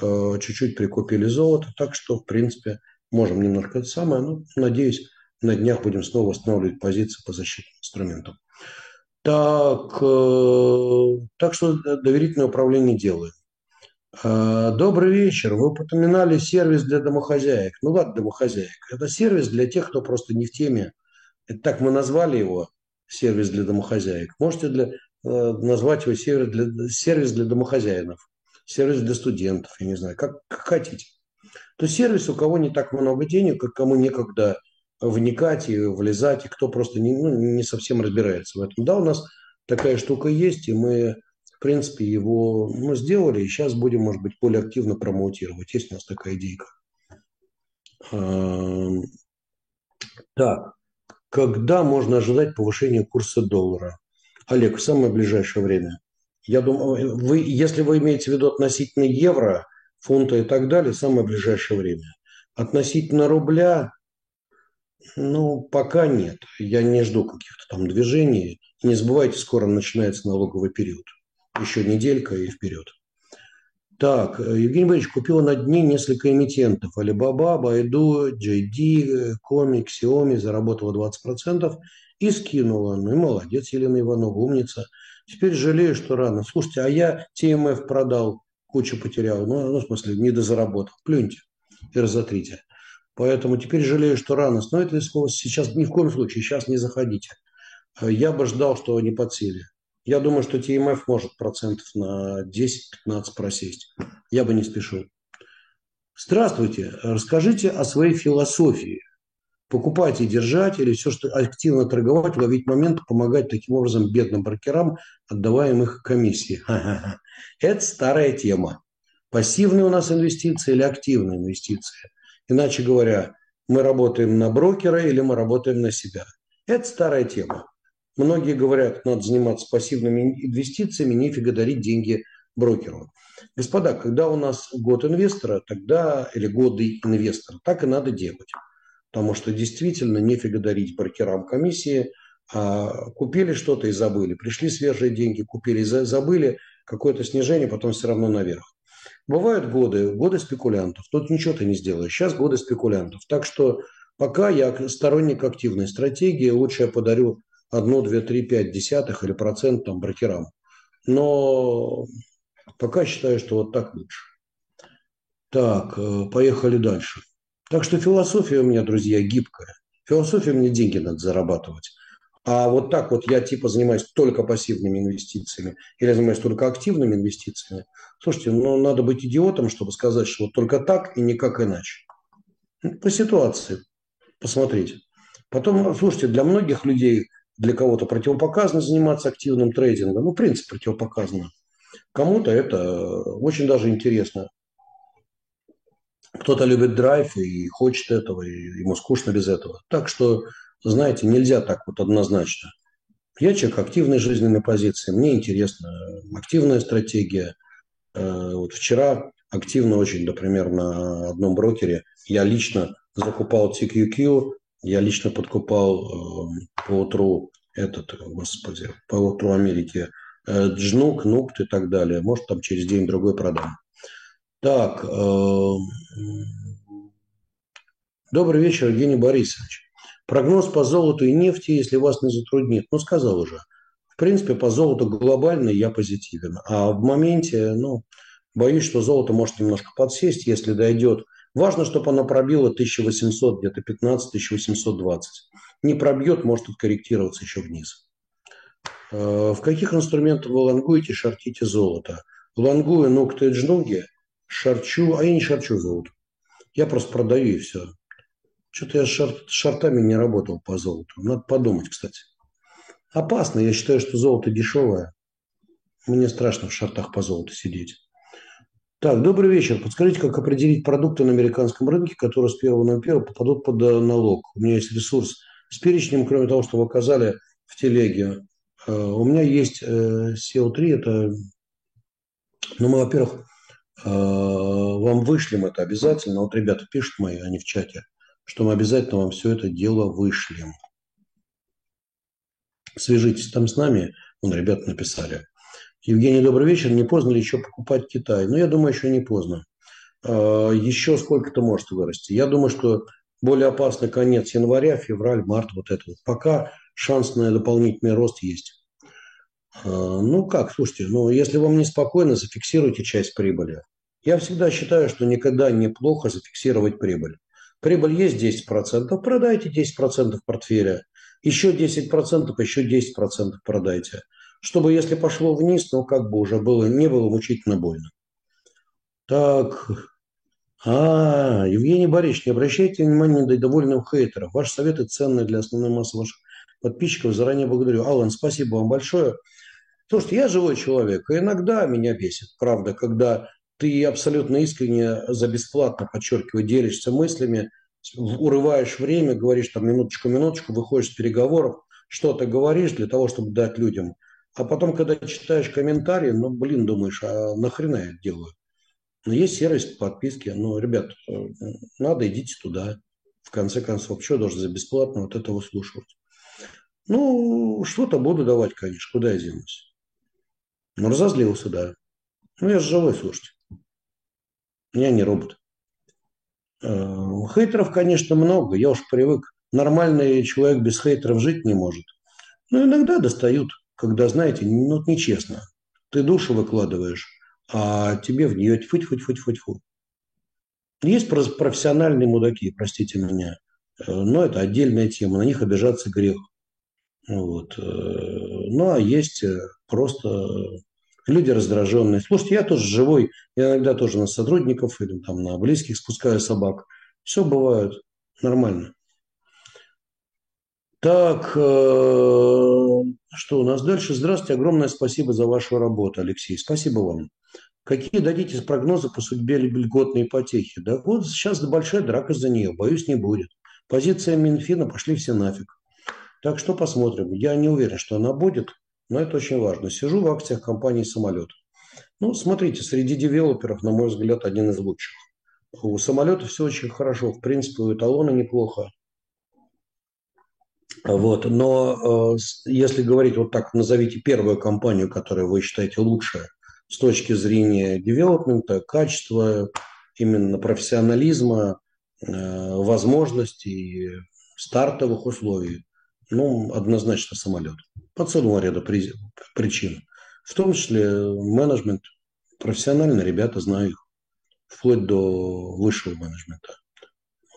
чуть-чуть прикупили золото, так что, в принципе, можем немножко это самое, но, надеюсь, на днях будем снова восстанавливать позиции по защитным инструментам. Так, так что доверительное управление делаем. Добрый вечер. Вы упоминали сервис для домохозяек. Ну, ладно, домохозяек. Это сервис для тех, кто просто не в теме. Это так мы назвали его, сервис для домохозяек. Можете назвать его сервис для домохозяинов, сервис для студентов, я не знаю, как хотите. То есть сервис, у кого не так много денег, кому некогда вникать и влезать, и кто просто не совсем разбирается в этом. Да, у нас такая штука есть, и мы, в принципе, его сделали, и сейчас будем, может быть, более активно промоутировать. Есть у нас такая идейка. Так. Когда можно ожидать повышения курса доллара? Олег, в самое ближайшее время. Я думаю, если вы имеете в виду относительно евро, фунта и так далее, в самое ближайшее время. Относительно рубля, ну, пока нет. Я не жду каких-то там движений. Не забывайте, скоро начинается налоговый период. Еще неделька и вперед. Так, Евгений Борисович купил на дне несколько эмитентов. Alibaba, Baidu, JD, Comic, Xiaomi, заработала 20% и скинула. Ну и молодец, Елена Иванова, умница. Теперь жалею, что рано. Слушайте, а я TMF продал, кучу потерял. Ну, в смысле, недозаработал. Плюньте и разотрите. Поэтому теперь жалею, что рано. Но это сейчас ни в коем случае, сейчас не заходите. Я бы ждал, что они подсели. Я думаю, что TMF может процентов на 10-15 просесть. Я бы не спешил. Здравствуйте. Расскажите о своей философии. Покупать и держать, или все, что активно торговать, ловить момент, помогать таким образом бедным брокерам, отдаваем их комиссии. Ха-ха-ха. Это старая тема. Пассивные у нас инвестиции или активные инвестиции? Иначе говоря, мы работаем на брокера или мы работаем на себя. Это старая тема. Многие говорят, надо заниматься пассивными инвестициями, нифига дарить деньги брокеру. Господа, когда у нас год инвестора, тогда, или годы инвестора, так и надо делать. Потому что действительно нифига дарить брокерам комиссии. Купили что-то и забыли. Пришли свежие деньги, купили и забыли. Какое-то снижение, потом все равно наверх. Бывают годы спекулянтов. Тут ничего ты не сделаешь. Сейчас годы спекулянтов. Так что пока я сторонник активной стратегии. Лучше я подарю 1, 2, 3, 5 десятых или процент там брокерам. Но пока считаю, что вот так лучше. Так, поехали дальше. Так что философия у меня, друзья, гибкая. Философия, мне деньги надо зарабатывать. А вот так вот я типа занимаюсь только пассивными инвестициями или занимаюсь только активными инвестициями. Слушайте, ну надо быть идиотом, чтобы сказать, что вот только так и никак иначе. По ситуации посмотреть. Потом, слушайте, для многих людей... Для кого-то противопоказано заниматься активным трейдингом. Ну, в принципе, противопоказано. Кому-то это очень даже интересно. Кто-то любит драйв и хочет этого, и ему скучно без этого. Так что, знаете, нельзя так вот однозначно. Я человек активной жизненной позиции. Мне интересна активная стратегия. Вот вчера активно очень, например, на одном брокере я лично закупал TQQ. Я лично подкупал по утру Америки Джнук, Нукт и так далее. Может, там через день-другой продам. Так. Добрый вечер, Евгений Борисович. Прогноз по золоту и нефти, если вас не затруднит. Ну, сказал уже. В принципе, по золоту глобально я позитивен. А в моменте, ну, боюсь, что золото может немножко подсесть, если дойдет. Важно, чтобы она пробила 1800, где-то 15, 1820. Не пробьет, может откорректироваться еще вниз. В каких инструментах вы лонгуете, шортите золото? Лонгую, ногти-джноги, шарчу, а я не шарчу золото. Я просто продаю и все. Что-то я шортами не работал по золоту. Надо подумать, кстати. Опасно. Я считаю, что золото дешевое. Мне страшно в шортах по золоту сидеть. Так, добрый вечер. Подскажите, как определить продукты на американском рынке, которые с 1.01 попадут под налог? У меня есть ресурс с перечнем, кроме того, что вы оказали в телеге. У меня есть CO3. Это, ну, мы, во-первых, вам вышлем это обязательно. Вот ребята пишут мои, они в чате, что мы обязательно вам все это дело вышлем. Свяжитесь там с нами. Вон, ребята написали. Евгений, добрый вечер. Не поздно ли еще покупать Китай? Ну, я думаю, еще не поздно. Еще сколько-то может вырасти. Я думаю, что более опасный конец января, февраль, март, вот это вот. Пока шанс на дополнительный рост есть. Ну как, слушайте, ну если вам неспокойно, зафиксируйте часть прибыли. Я всегда считаю, что никогда неплохо зафиксировать прибыль. Прибыль есть 10%, продайте 10% портфеля. Еще 10%, еще 10% продайте. Чтобы, если пошло вниз, ну, как бы уже было, не было мучительно больно. Так. Евгений Борисович, не обращайте внимания на недовольных хейтеров. Ваши советы ценны для основной массы ваших подписчиков. Заранее благодарю. Алан, спасибо вам большое. Потому что я живой человек, и иногда меня бесит, правда, когда ты абсолютно искренне, за бесплатно, подчеркиваю, делишься мыслями, урываешь время, говоришь там минуточку-минуточку, выходишь с переговоров, что-то говоришь для того, чтобы дать людям. А потом, когда читаешь комментарии, ну, блин, думаешь, а нахрена я это делаю? Но есть сервис подписки, ну, ребят, надо, идите туда. В конце концов, что должен за бесплатно вот это выслушивать? Ну, что-то буду давать, конечно, куда я денусь. Ну, разозлился, да. Ну, я же живой, слушайте. Я не робот. Хейтеров, конечно, много, я уж привык. Нормальный человек без хейтеров жить не может. Но иногда достают. Когда, знаете, ну, нечестно. Ты душу выкладываешь, а тебе в нее тьфу-тьфу-тьфу-тьфу-тьфу. Есть профессиональные мудаки, простите меня, но это отдельная тема, на них обижаться грех. Вот. Ну, а есть просто люди раздраженные. Слушайте, я тоже живой, я иногда тоже на сотрудников или там на близких спускаю собак. Все бывает нормально. Так, что у нас дальше? Здравствуйте, огромное спасибо за вашу работу, Алексей. Спасибо вам. Какие дадите прогнозы по судьбе льготной ипотеки? Да вот сейчас большая драка за нее, боюсь, не будет. Позиция Минфина, пошли все нафиг. Так что посмотрим. Я не уверен, что она будет, но это очень важно. Сижу в акциях компании «Самолет». Ну, смотрите, среди девелоперов, на мой взгляд, один из лучших. У «Самолета» все очень хорошо, в принципе, у «Эталона» неплохо. Вот. Но если говорить вот так, назовите первую компанию, которую вы считаете лучше с точки зрения девелопмента, качества, именно профессионализма, возможностей, стартовых условий, ну, однозначно «Самолет». По целому ряду причин. В том числе менеджмент, профессионально ребята, знаю их, вплоть до высшего менеджмента.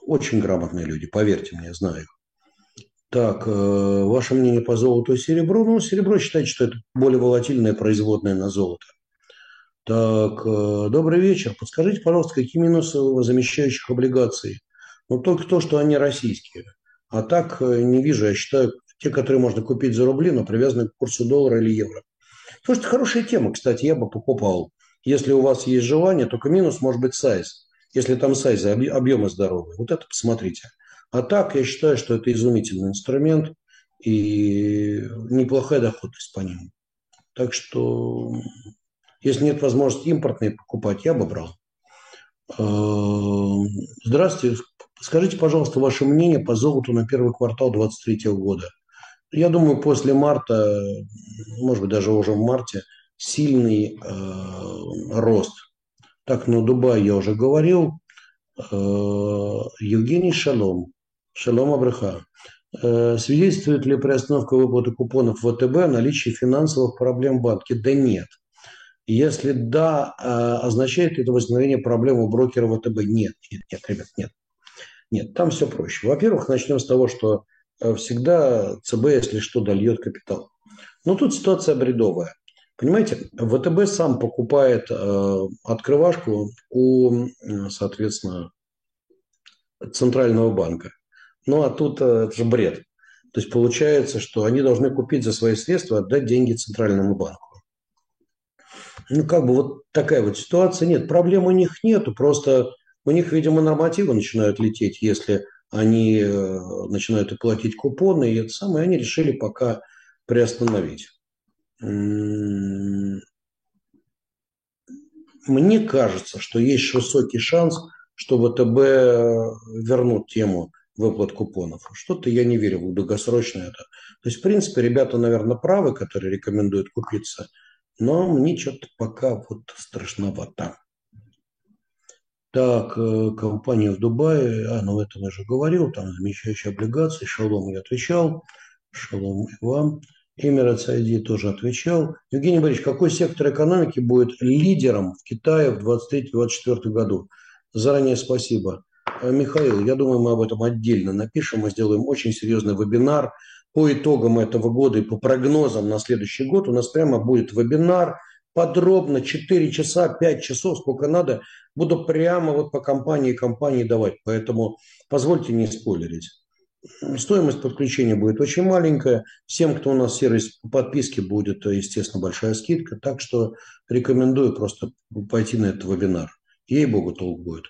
Очень грамотные люди, поверьте мне, знаю их. Так, ваше мнение по золоту и серебру? Ну, серебро считает, что это более волатильное производное на золото. Так, добрый вечер. Подскажите, пожалуйста, какие минусы у замещающих облигаций? Ну, только то, что они российские. А так не вижу. Я считаю, те, которые можно купить за рубли, но привязаны к курсу доллара или евро. Потому что хорошая тема, кстати, я бы покупал. Если у вас есть желание, только минус может быть сайз. Если там сайзы, объемы здоровые. Вот это посмотрите. А так, я считаю, что это изумительный инструмент и неплохая доходность по нему. Так что, если нет возможности импортные покупать, я бы брал. Здравствуйте. Скажите, пожалуйста, ваше мнение по золоту на первый квартал 2023 года. Я думаю, после марта, может быть, даже уже в марте, сильный рост. Так, ну, Дубай я уже говорил. Евгений, шалом. Шалом Абрыха. Свидетельствует ли приостановка выплаты купонов ВТБ о наличии финансовых проблем в банке? Да нет. Если да, означает ли это возникновение проблем у брокера ВТБ? Нет, нет, нет, ребят, нет. Нет, там все проще. Во-первых, начнем с того, что всегда ЦБ, если что, дольет капитал. Но тут ситуация бредовая. Понимаете, ВТБ сам покупает открывашку у, соответственно, Центрального банка. Ну, а тут это же бред. То есть получается, что они должны купить за свои средства, отдать деньги Центральному банку. Ну, как бы вот такая вот ситуация. Нет, проблем у них нету, просто у них, видимо, нормативы начинают лететь, если они начинают платить купоны, и это самое, они решили пока приостановить. Мне кажется, что есть высокий шанс, что ВТБ вернут тему выплат купонов. Что-то я не верю в долгосрочное это. То есть, в принципе, ребята, наверное, правы, которые рекомендуют купиться, но мне что-то пока вот страшновато. Так, компания в Дубае, ну это я уже говорил, там замещающие облигации, Шалом я отвечал, Шалом и вам. Эмиратс Айди тоже отвечал. Евгений Борисович, какой сектор экономики будет лидером в Китае в 2023-2024 году? Заранее спасибо. Михаил, я думаю, мы об этом отдельно напишем. Мы сделаем очень серьезный вебинар по итогам этого года и по прогнозам на следующий год. У нас прямо будет вебинар подробно, 4 часа, 5 часов, сколько надо. Буду прямо вот по компании давать. Поэтому позвольте не спойлерить. Стоимость подключения будет очень маленькая. Всем, кто у нас в сервис по подписке, будет, естественно, большая скидка. Так что рекомендую просто пойти на этот вебинар. Ей-богу, толк будет.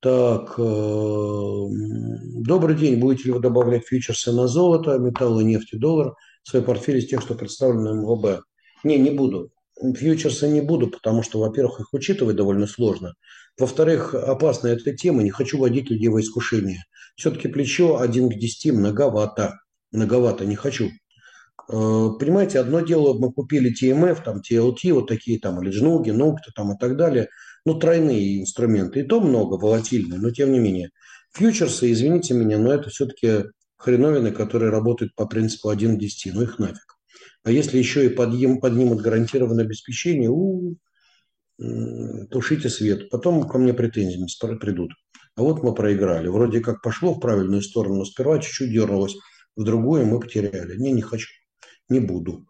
Так, добрый день. Будете ли вы добавлять фьючерсы на золото, металлы, нефть и доллар в свой портфель из тех, что представлены МВБ? Не буду. Фьючерсы не буду, потому что, во-первых, их учитывать довольно сложно. Во-вторых, опасна эта тема, не хочу водить людей во искушение. Все-таки плечо 1:10 многовато. Многовато, не хочу. Понимаете, одно дело, мы купили TMF, там, TLT, вот такие там, или Джнуги, Нукта там и так далее. Ну, тройные инструменты, и то много, волатильные, но тем не менее. Фьючерсы, извините меня, но это все-таки хреновины, которые работают по принципу 1:10, ну их нафиг. А если еще и поднимут гарантированное обеспечение, тушите свет. Потом ко мне претензии придут. А вот мы проиграли. Вроде как пошло в правильную сторону, но сперва чуть-чуть дернулось. В другую мы потеряли. Не хочу. Не буду.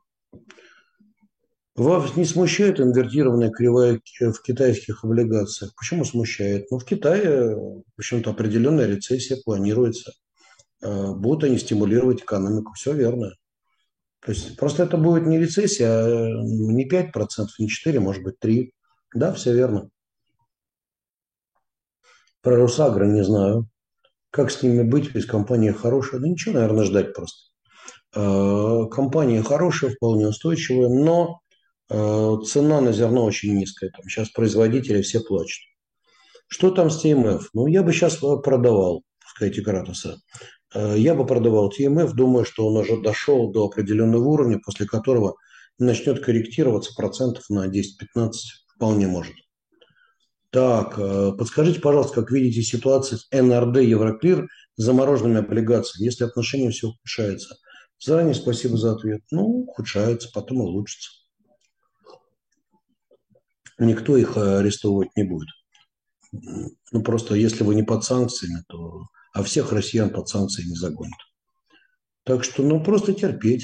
Вас не смущает инвертированная кривая в китайских облигациях? Почему смущает? Ну, в Китае, в общем-то, определенная рецессия планируется. Будут они стимулировать экономику. Все верно. То есть просто это будет не рецессия, а не 5%, не 4%, может быть 3%. Да, все верно. Про Росагро не знаю. Как с ними быть, ведь компания хорошая. Да ничего, наверное, ждать просто. Компания хорошая, вполне устойчивая, но цена на зерно очень низкая. Там сейчас производители все плачут. Что там с ТМФ? Ну, я бы сейчас продавал, пускай Тикратуса. Я бы продавал ТМФ, думаю, что он уже дошел до определенного уровня, после которого начнет корректироваться процентов на 10-15, вполне может. Так, подскажите, пожалуйста, как видите ситуацию с НРД Евроклир с замороженными облигациями, если отношение все ухудшается? Заранее спасибо за ответ. Ну, ухудшается, потом улучшится. Никто их арестовывать не будет. Ну, просто если вы не под санкциями, то... А всех россиян под санкции не загонят. Так что, ну, просто терпеть.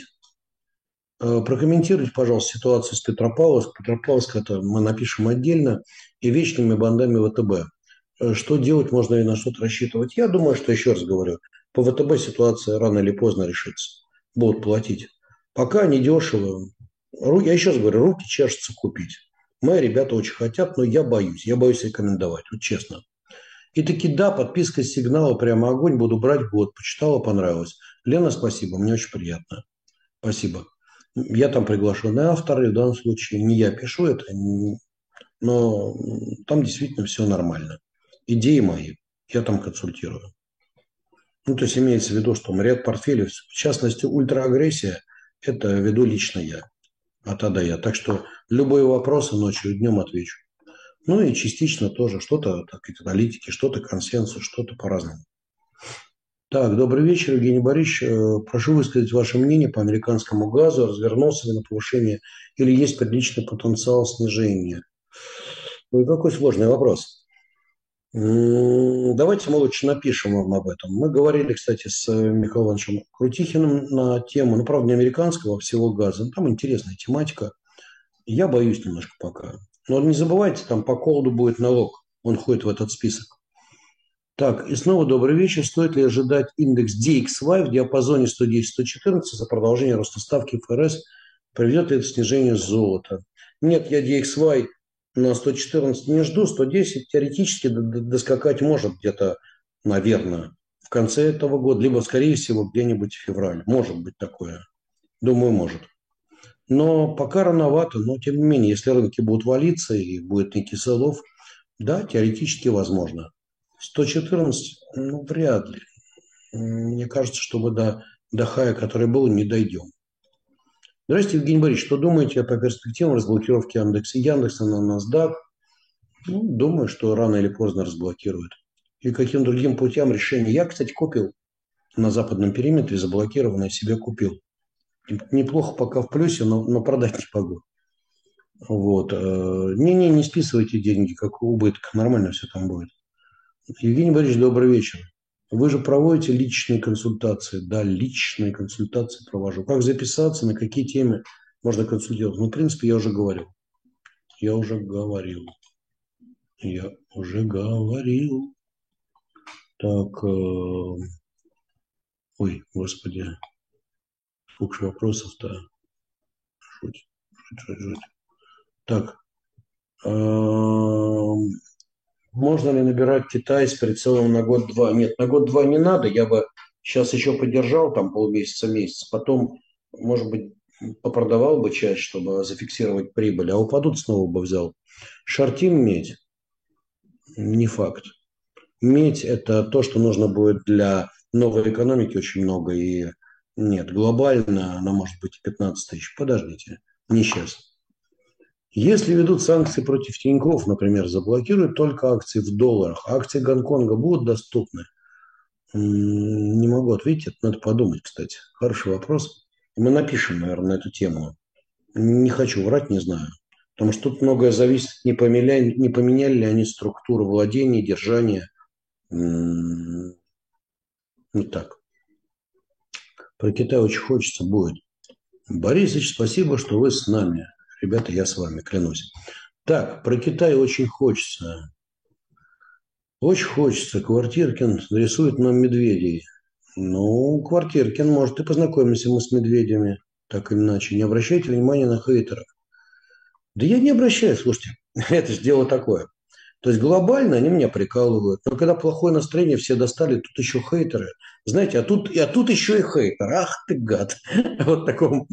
Прокомментируйте, пожалуйста, ситуацию с Петропавловском. Петропавловск это мы напишем отдельно. И вечными бандами ВТБ. Что делать, можно и на что-то рассчитывать? Я думаю, что, еще раз говорю, по ВТБ ситуация рано или поздно решится. Будут платить. Пока не дешево. Я еще раз говорю, руки чешутся купить. Мои ребята очень хотят, но я боюсь. Я боюсь рекомендовать, вот честно. И таки да, подписка с сигнала прямо огонь, буду брать год, почитала, понравилось. Лена, спасибо, мне очень приятно. Спасибо. Я там приглашенный автор, и в данном случае не я пишу это, но там действительно все нормально. Идеи мои, я там консультирую. Ну, то есть имеется в виду, что ряд портфелей, в частности, ультраагрессия, это веду лично я. А тогда я. Так что любые вопросы ночью и днем отвечу. Ну и частично тоже что-то, так сказать, аналитики, что-то консенсус, что-то по-разному. Так, добрый вечер, Евгений Борисович. Прошу высказать ваше мнение по американскому газу. Развернулся ли на повышение или есть приличный потенциал снижения? Ну, какой сложный вопрос. Давайте мы лучше напишем вам об этом. Мы говорили, кстати, с Михаилом Ивановичем Крутихиным на тему, ну, правда, не американского, а всего газа. Там интересная тематика. Я боюсь немножко пока. Но не забывайте, там по колоду будет налог. Он входит в этот список. Так, и снова добрый вечер. Стоит ли ожидать индекс DXY в диапазоне 110-114 за продолжение роста ставки ФРС? Приведет ли это к снижению золота? Нет, я DXY на 114 не жду. 110 теоретически доскакать может где-то, наверное, в конце этого года, либо, скорее всего, где-нибудь в феврале. Может быть такое. Думаю, может. Но пока рановато, но тем не менее, если рынки будут валиться и будет некий залов, да, теоретически возможно. 114, ну, вряд ли. Мне кажется, что мы до хая, который был, не дойдем. Здравствуйте, Евгений Борисович. Что думаете по перспективам разблокировки Яндекса на NASDAQ? Ну, думаю, что рано или поздно разблокируют. И каким другим путям решения? Я, кстати, купил на западном периметре, заблокированное себе купил. Неплохо пока в плюсе, но продать не могу. Вот. Не-не, не списывайте деньги, как убыток. Нормально все там будет. Евгений Борисович, добрый вечер. Вы же проводите личные консультации. Да, личные консультации провожу. Как записаться, на какие темы можно консультировать? Ну, в принципе, я уже говорил. Так, ой, господи, сколько же вопросов-то. Жуть. Так, можно ли набирать Китай с прицелом на год-два? Нет, на год-два не надо. Я бы сейчас еще подержал там полмесяца-месяц. Потом, может быть, попродавал бы часть, чтобы зафиксировать прибыль. А упадут, снова бы взял. Шортим медь? Не факт. Медь – это то, что нужно будет для новой экономики очень много. И нет, глобально она может быть 15 тысяч. Подождите, не сейчас. Если ведут санкции против Тинькофф, например, заблокируют только акции в долларах, акции Гонконга будут доступны? Не могу ответить, это надо подумать, кстати. Хороший вопрос. Мы напишем, наверное, на эту тему. Не хочу врать, не знаю. Потому что тут многое зависит, не поменяли ли они структуру владения, держания. Вот так. Про Китай очень хочется будет. Борисович, спасибо, что вы с нами. Ребята, я с вами, клянусь. Так, про Китай очень хочется. Очень хочется. Квартиркин рисует нам медведей. Ну, Квартиркин, может, и познакомимся мы с медведями. Так или иначе. Не обращайте внимания на хейтеров. Да я не обращаюсь, слушайте. Это же дело такое. То есть глобально они меня прикалывают. Но когда плохое настроение все достали, тут еще хейтеры. Знаете, а тут еще и хейтер. Ах ты гад. Вот таком...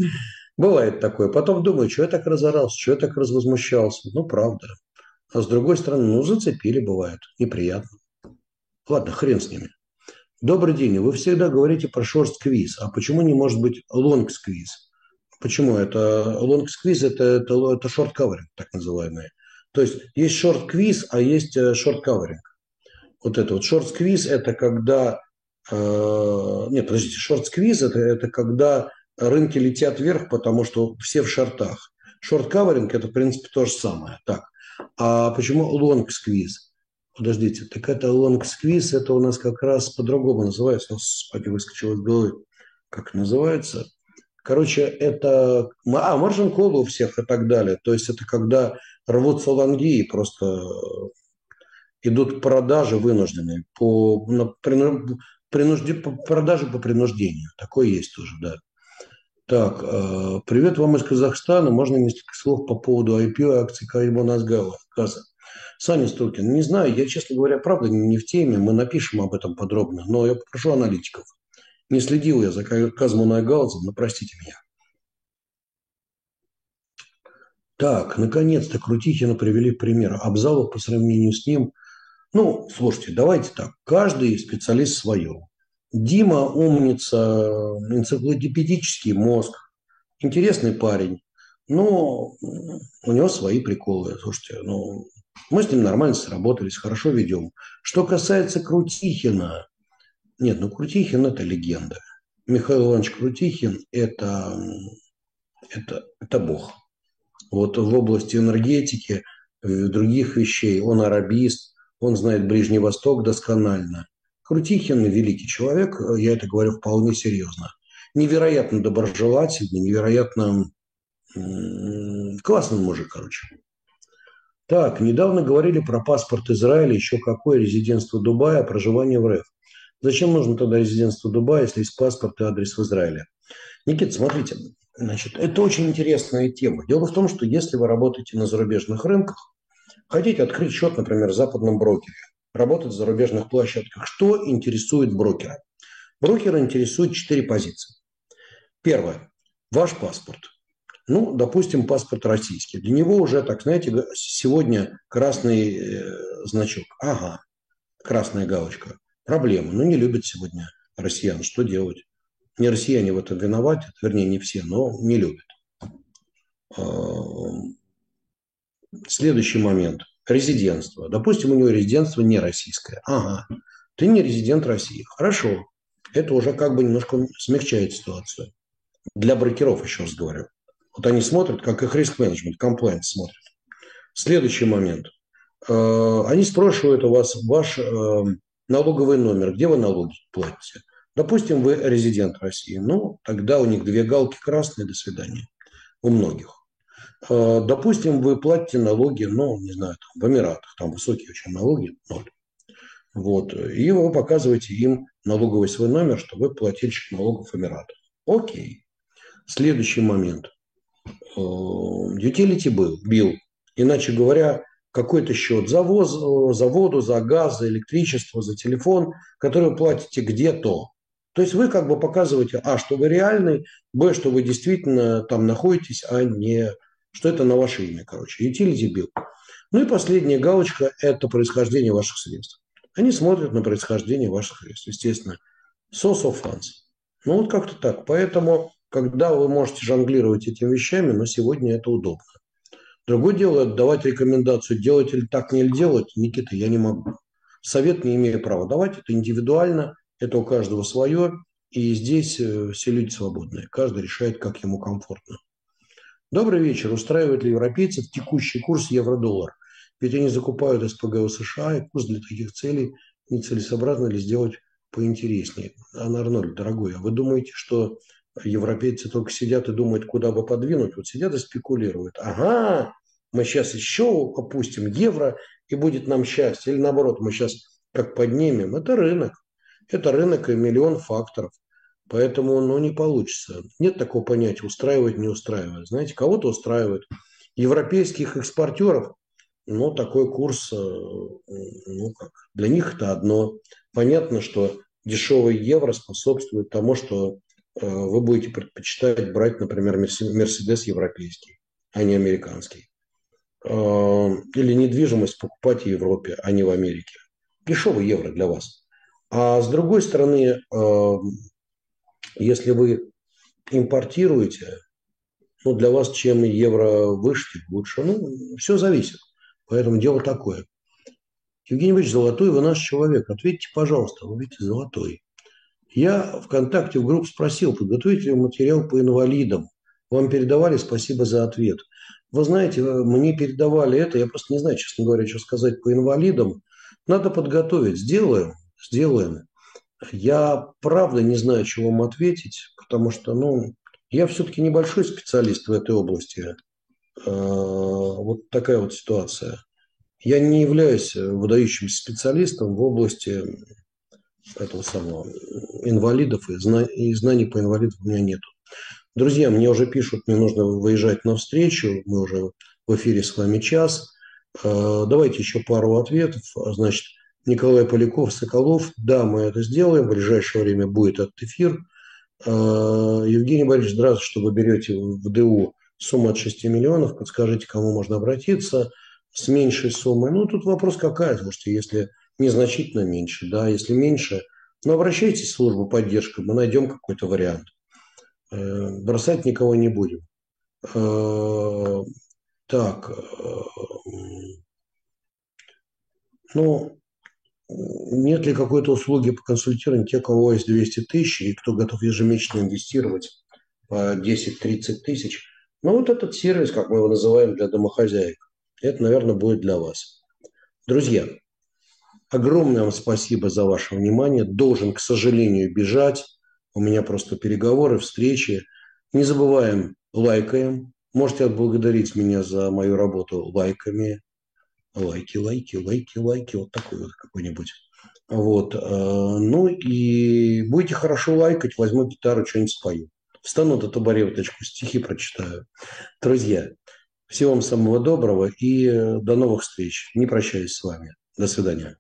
Бывает такое. Потом думаю, что я так разорался, что я так развозмущался. Ну, правда. А с другой стороны, ну, зацепили, бывает. Неприятно. Ладно, хрен с ними. Добрый день. Вы всегда говорите про шорт-сквиз. А почему не может быть лонг-сквиз? Почему? Это лонг-сквиз, это шорт-каверинг, так называемый. То есть есть шорт-квиз, а есть шорт-каверинг. Вот это вот. Шорт-сквиз – это когда... Нет, подождите. Шорт-сквиз – это когда... Рынки летят вверх, потому что все в шортах. Шорт-каверинг – это, в принципе, то же самое. Так. А почему лонг-сквиз? Подождите, так это лонг-сквиз, это у нас как раз по-другому называется. Господи, выскочил из головы. Как называется? Короче, это... маржин колл у всех и так далее. То есть это когда рвутся лонги и просто идут продажи вынужденные. Продажи по принуждению. Такое есть тоже, да. Так, привет вам из Казахстана. Можно несколько слов по поводу IPO акций Кайбоназгава, Каза. Саня Струкин, не знаю, я, честно говоря, правда не в теме, мы напишем об этом подробно, но я попрошу аналитиков. Не следил я за Казмунайгалзом, но простите меня. Так, наконец-то Крутихина привели в пример. Абзалов по сравнению с ним. Ну, слушайте, давайте так, каждый специалист свое. Дима умница, энциклопедический мозг, интересный парень, но у него свои приколы. Слушайте, ну, мы с ним нормально сработались, хорошо ведем. Что касается Крутихина, нет, ну Крутихин – это легенда. Михаил Иванович Крутихин – это бог. Вот в области энергетики, других вещей, он арабист, он знает Ближний Восток досконально. Крутихин – великий человек, я это говорю вполне серьезно. Невероятно доброжелательный, невероятно классный мужик, короче. Так, недавно говорили про паспорт Израиля, еще какое резидентство Дубая, проживание в РФ. Зачем нужно тогда резидентство Дубая, если есть паспорт и адрес в Израиле? Никита, смотрите, значит, это очень интересная тема. Дело в том, что если вы работаете на зарубежных рынках, хотите открыть счет, например, в западном брокере, работать в зарубежных площадках, что интересует брокера? Брокера интересует 4 позиции. Первое. Ваш паспорт. Ну, допустим, паспорт российский. Для него уже, так знаете, сегодня красный значок. Ага, красная галочка. Проблема. Ну, не любят сегодня россиян. Что делать? Не россияне в этом виноваты, вернее, не все, но не любят. Следующий момент. Резидентство. Допустим, у него резидентство не российское. Ага, ты не резидент России. Хорошо. Это уже как бы немножко смягчает ситуацию. Для брокеров, еще раз говорю. Вот они смотрят, как их риск-менеджмент, комплайнс смотрят. Следующий момент. Они спрашивают у вас ваш налоговый номер, где вы налоги платите. Допустим, вы резидент России. Ну, тогда у них 2 галки красные, до свидания. У многих. Допустим, вы платите налоги, ну, не знаю, там, в Эмиратах, там высокие очень налоги, 0. Вот. И вы показываете им налоговый свой номер, что вы плательщик налогов в Эмиратах. Окей. Следующий момент. Utility bill. Иначе говоря, какой-то счет за воду, за газ, за электричество, за телефон, который вы платите где-то. То есть вы как бы показываете, а, что вы реальный, б, что вы действительно там находитесь, а не что это на ваше имя, короче. Utility bill. Ну и последняя галочка – это происхождение ваших средств. Они смотрят на происхождение ваших средств, естественно. Source of funds. Ну вот как-то так. Поэтому, когда вы можете жонглировать этими вещами, но сегодня это удобно. Другое дело – отдавать рекомендацию, делать или так не делать, Никита, я не могу. Совет не имею права давать, это индивидуально, это у каждого свое, и здесь все люди свободные, каждый решает, как ему комфортно. Добрый вечер. Устраивает ли европейцев текущий курс евро-доллар? Ведь они закупают СПГ США, и курс для таких целей нецелесообразно ли сделать поинтереснее? Анна Арнольд, дорогой, а вы думаете, что европейцы только сидят и думают, куда бы подвинуть? Вот сидят и спекулируют. Ага, мы сейчас еще опустим евро, и будет нам счастье. Или наоборот, мы сейчас как поднимем. Это рынок. Это рынок и миллион факторов. Поэтому, ну, не получится. Нет такого понятия устраивать, не устраивать. Знаете, кого-то устраивает. Европейских экспортеров, но такой курс, ну как, для них это одно. Понятно, что дешевый евро способствует тому, что вы будете предпочитать брать, например, Мерседес европейский, а не американский. Или недвижимость покупать в Европе, а не в Америке. Дешевый евро для вас. А с другой стороны, если вы импортируете, ну, для вас чем евро выше, тем лучше. Ну, все зависит. Поэтому дело такое. Евгений Ильич, золотой вы наш человек. Ответьте, пожалуйста, вы видите, золотой. Я ВКонтакте в группу спросил, подготовите ли вы материал по инвалидам. Вам передавали, спасибо за ответ. Вы знаете, мне передавали это, я просто не знаю, честно говоря, что сказать по инвалидам. Надо подготовить. Сделаем. Я правда не знаю, чего вам ответить, потому что, ну, я все-таки небольшой специалист в этой области. Вот такая вот ситуация. Я не являюсь выдающимся специалистом в области этого самого инвалидов, и знаний по инвалидам у меня нет. Друзья, мне уже пишут, мне нужно выезжать на встречу, мы уже в эфире с вами час. Давайте еще пару ответов. Значит, Николай Поляков, Соколов. Да, мы это сделаем. В ближайшее время будет этот эфир. Евгений Борисович, здравствуйте, что вы берете в ДУ сумму от 6 миллионов. Подскажите, кому можно обратиться с меньшей суммой. Ну, тут вопрос какая, потому что если незначительно меньше, да, если меньше, ну, обращайтесь в службу поддержки, мы найдем какой-то вариант. Бросать никого не будем. Так. Ну... Нет ли какой-то услуги по консультированию тех, у кого есть 200 тысяч, и кто готов ежемесячно инвестировать по 10-30 тысяч? Ну, вот этот сервис, как мы его называем, для домохозяек, это, наверное, будет для вас. Друзья, Огромное вам спасибо за ваше внимание. Должен, к сожалению, бежать. У меня просто переговоры, встречи. Не забываем, лайкаем. Можете отблагодарить меня за мою работу лайками. Лайки, лайки, лайки, лайки. Вот такой вот какой-нибудь. Вот. Ну и будете хорошо лайкать, возьму гитару, что-нибудь спою. Встану до табуреточку, стихи прочитаю. Друзья, всего вам самого доброго и до новых встреч. Не прощаюсь с вами. До свидания.